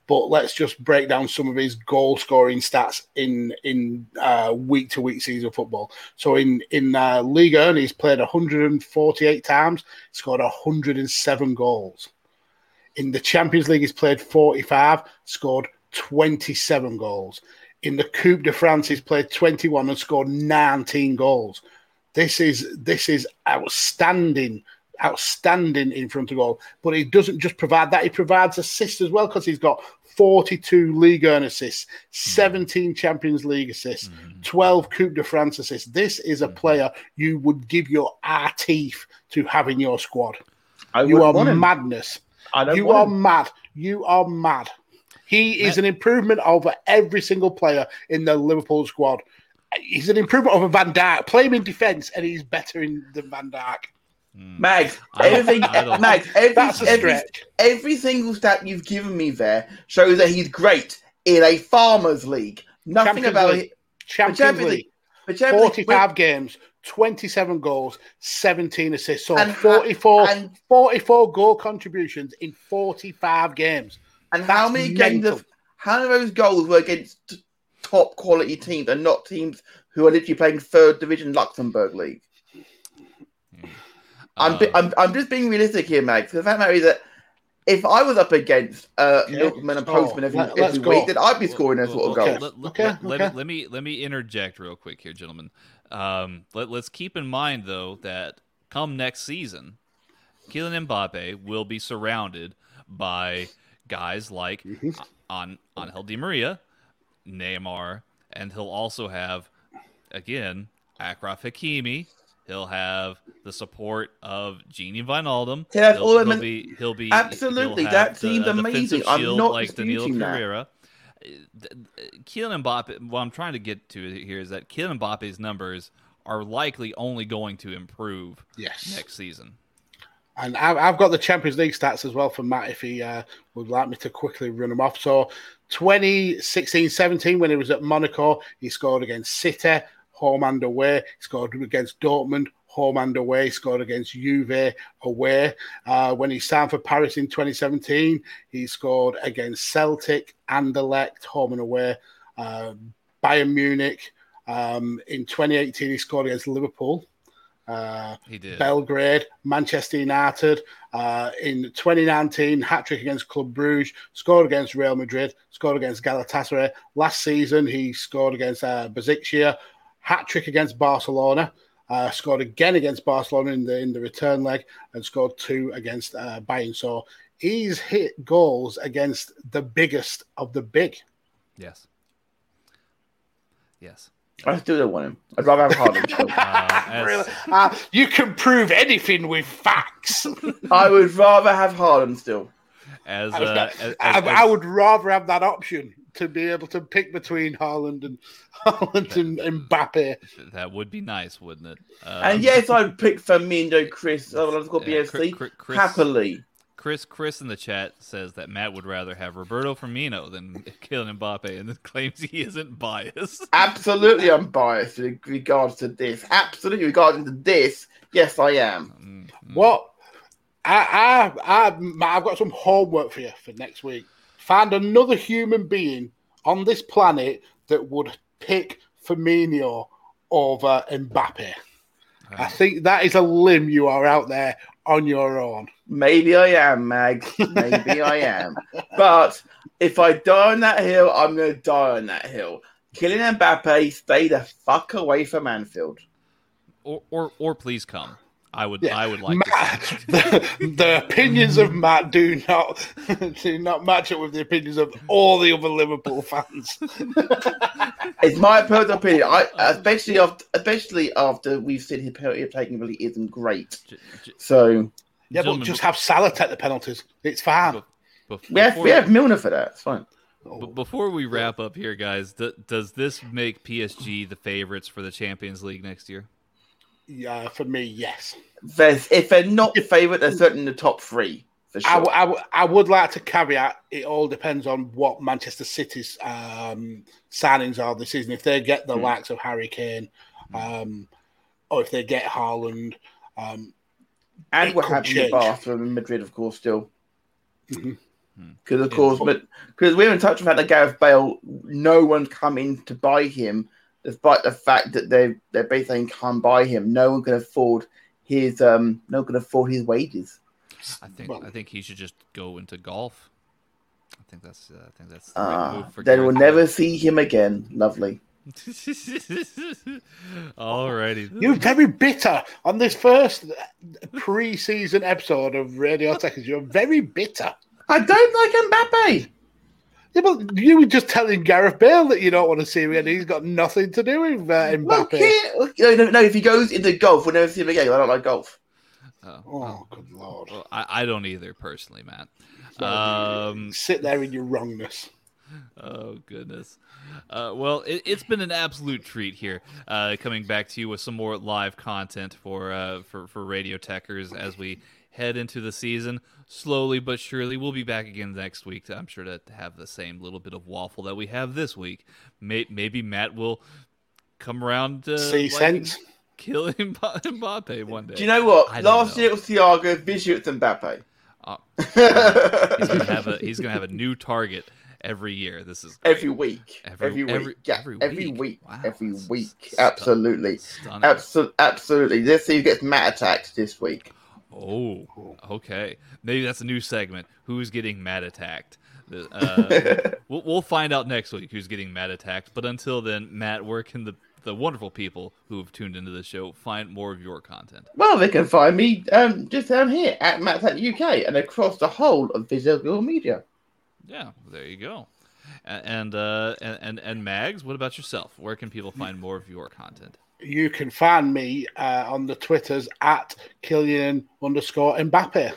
But let's just break down some of his goal-scoring stats in week-to-week season football. So in Liga 1, he's played 148 times, scored 107 goals. In the Champions League, he's played 45, scored 27 goals. In the Coupe de France, he's played 21 and scored 19 goals. This is outstanding in front of goal. But he doesn't just provide that, he provides assists as well, because he's got 42 league earn assists, 17 Champions League assists, 12 Coupe de France assists. This is a player you would give your teeth to have in your squad. You are madness. You are mad. You are mad. He is an improvement over every single player in the Liverpool squad. He's an improvement over Van Dijk. Play him in defence and he's better than Van Dijk. Mags, every single stat you've given me there shows that he's great in a farmers league. Nothing about it. Champions League. 45 games, 27 goals, 17 assists. So 44 goal contributions in 45 games. And that's how many games of those goals were against top quality teams and not teams who are literally playing third division Luxembourg league? I'm just being realistic here, Max. The fact matter is that if I was up against Milkman and Postman every week, then I'd be scoring those sort of goals. Let me interject real quick here, gentlemen. Let's keep in mind, though, that come next season, Kylian Mbappe will be surrounded by guys like Angel Di Maria, Neymar, and he'll also have, again, Achraf Hakimi. He'll have the support of Gini Wijnaldum. He'll be absolutely. That seems amazing. I'm not like disputing that. Kylian Mbappe. What I'm trying to get to here is that Kylian Mbappe's numbers are likely only going to improve next season. And I've got the Champions League stats as well for Matt, if he would like me to quickly run them off. So 2016-17, when he was at Monaco, he scored against City, home and away. He scored against Dortmund, home and away. He scored against Juve, away. When he signed for Paris in 2017, he scored against Celtic, Anderlecht, home and away. Bayern Munich. In 2018, he scored against Liverpool. He did. Belgrade, Manchester United. In 2019, hat-trick against Club Brugge, scored against Real Madrid, scored against Galatasaray. Last season, he scored against Besiktas. Hat-trick against Barcelona, scored again against Barcelona in the return leg, and scored 2 against Bayern. So he's hit goals against the biggest of the big. Yes. I still don't want him. I'd rather have Haaland. You can prove anything with facts. I would rather have Haaland still. I would rather have that option to be able to pick between Haaland and Mbappe. That would be nice, wouldn't it? And yes, I'd pick Fabinho, Chris. I would have got PSG happily. Chris in the chat says that Matt would rather have Roberto Firmino than Kylian Mbappe, and then claims he isn't biased. Absolutely, I'm biased in regards to this. Absolutely, regarding to this, yes, I am. Mm-hmm. Well, I've got some homework for you for next week. Find another human being on this planet that would pick Firmino over Mbappe. Oh. I think that is a limb you are out there on your own. Maybe I am, Mag. Maybe I am. But if I die on that hill, I'm going to die on that hill. Kylian Mbappe, stay the fuck away from Anfield. Or please come. I would like Matt, the opinions of Matt do not match up with the opinions of all the other Liverpool fans. It's my personal opinion. Especially after we've seen his penalty taking really isn't great. So yeah, but just have Salah take the penalties. It's fine. We have Milner for that. It's fine. But before we wrap up here, guys, does this make PSG the favourites for the Champions League next year? Yeah, for me, yes. If they're not your favourite, they're certainly in the top 3. For sure. I would like to caveat, it all depends on what Manchester City's signings are this season. If they get the likes of Harry Kane, or if they get Haaland. And what happened in Barcelona and Madrid, of course, still. Because, we're in touch with that Gareth Bale, no one's coming to buy him. Despite the fact that they're basically can't buy him, no one can afford his wages. I think he should just go into golf. I think that's the right move for. Then we'll never see him again. Lovely. Alrighty. You're very bitter on this first pre-season episode of Radio Techers. You're very bitter. I don't like Mbappe. Yeah, but you were just telling Gareth Bale that you don't want to see him again. He's got nothing to do with Mbappe. No, if he goes into golf, we'll never see him again. I don't like golf. Oh, good Lord. Well, I don't either, personally, Matt. Sit there in your wrongness. Oh, goodness. Well, it's been an absolute treat here, coming back to you with some more live content for Radio Techers as we head into the season. Slowly but surely, we'll be back again next week, I'm sure, to have the same little bit of waffle that we have this week. Maybe Matt will come around to kill Mbappe one day. Do you know what? Last year it was Thiago, this year it's Mbappe. He's going to have a new target. Every year, this is great. Every week. Wow. Every week, absolutely, absolutely. Let's see who gets Matt attacked this week. Oh, okay. Maybe that's a new segment. Who's getting Matt attacked? We'll find out next week who's getting Matt attacked. But until then, Matt, where can the wonderful people who have tuned into the show find more of your content? Well, they can find me just down here at Matt Attack UK and across the whole of visual media. Yeah, there you go. And Mags, what about yourself? Where can people find more of your content? You can find me on the Twitters at Kylian_Mbappe.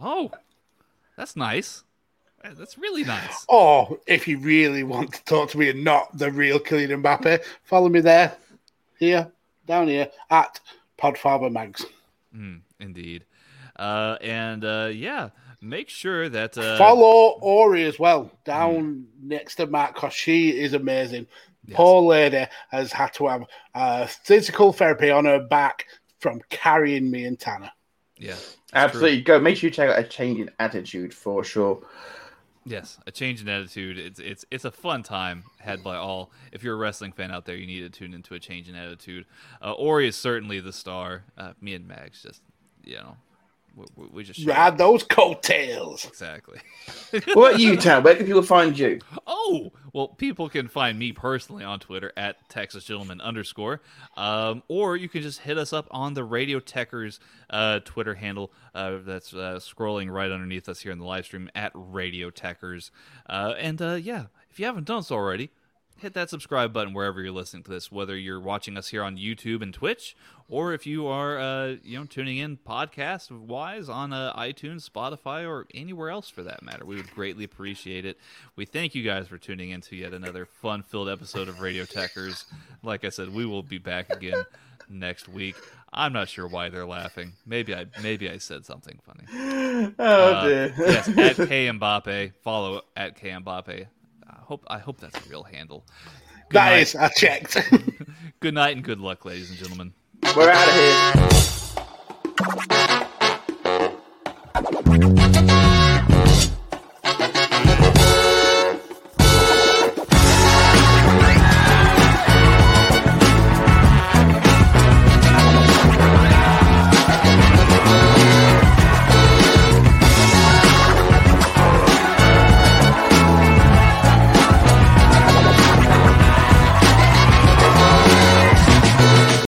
Oh, that's nice. That's really nice. Or if you really want to talk to me and not the real Kylian Mbappe, follow me there, here, down here, at PodFarberMags. Indeed. Make sure that follow Ori as well down next to Matt, because she is amazing. Yes. Poor lady has had to have physical therapy on her back from carrying me and Tanner. Yeah, absolutely. True. Go make sure you check out A Change in Attitude for sure. Yes, A Change in Attitude. It's a fun time had by all. If you're a wrestling fan out there, you need to tune into A Change in Attitude. Ori is certainly the star. Me and Mags just we just ride those coattails. Exactly. What you, Tan? Where can people find you? Oh, well, people can find me personally on Twitter at TexasGentleman_. Or you can just hit us up on the Radio Techers Twitter handle that's scrolling right underneath us here in the live stream at Radio Techers. If you haven't done so already, hit that subscribe button wherever you're listening to this, whether you're watching us here on YouTube and Twitch, or if you are tuning in podcast-wise on iTunes, Spotify, or anywhere else for that matter. We would greatly appreciate it. We thank you guys for tuning in to yet another fun-filled episode of Radio Techers. Like I said, we will be back again next week. I'm not sure why they're laughing. Maybe I said something funny. Oh, dear. Yes, at KMbappe. Follow at KMbappe. I hope that's a real handle. Good night. I checked. Good night and good luck, ladies and gentlemen. We're out of here.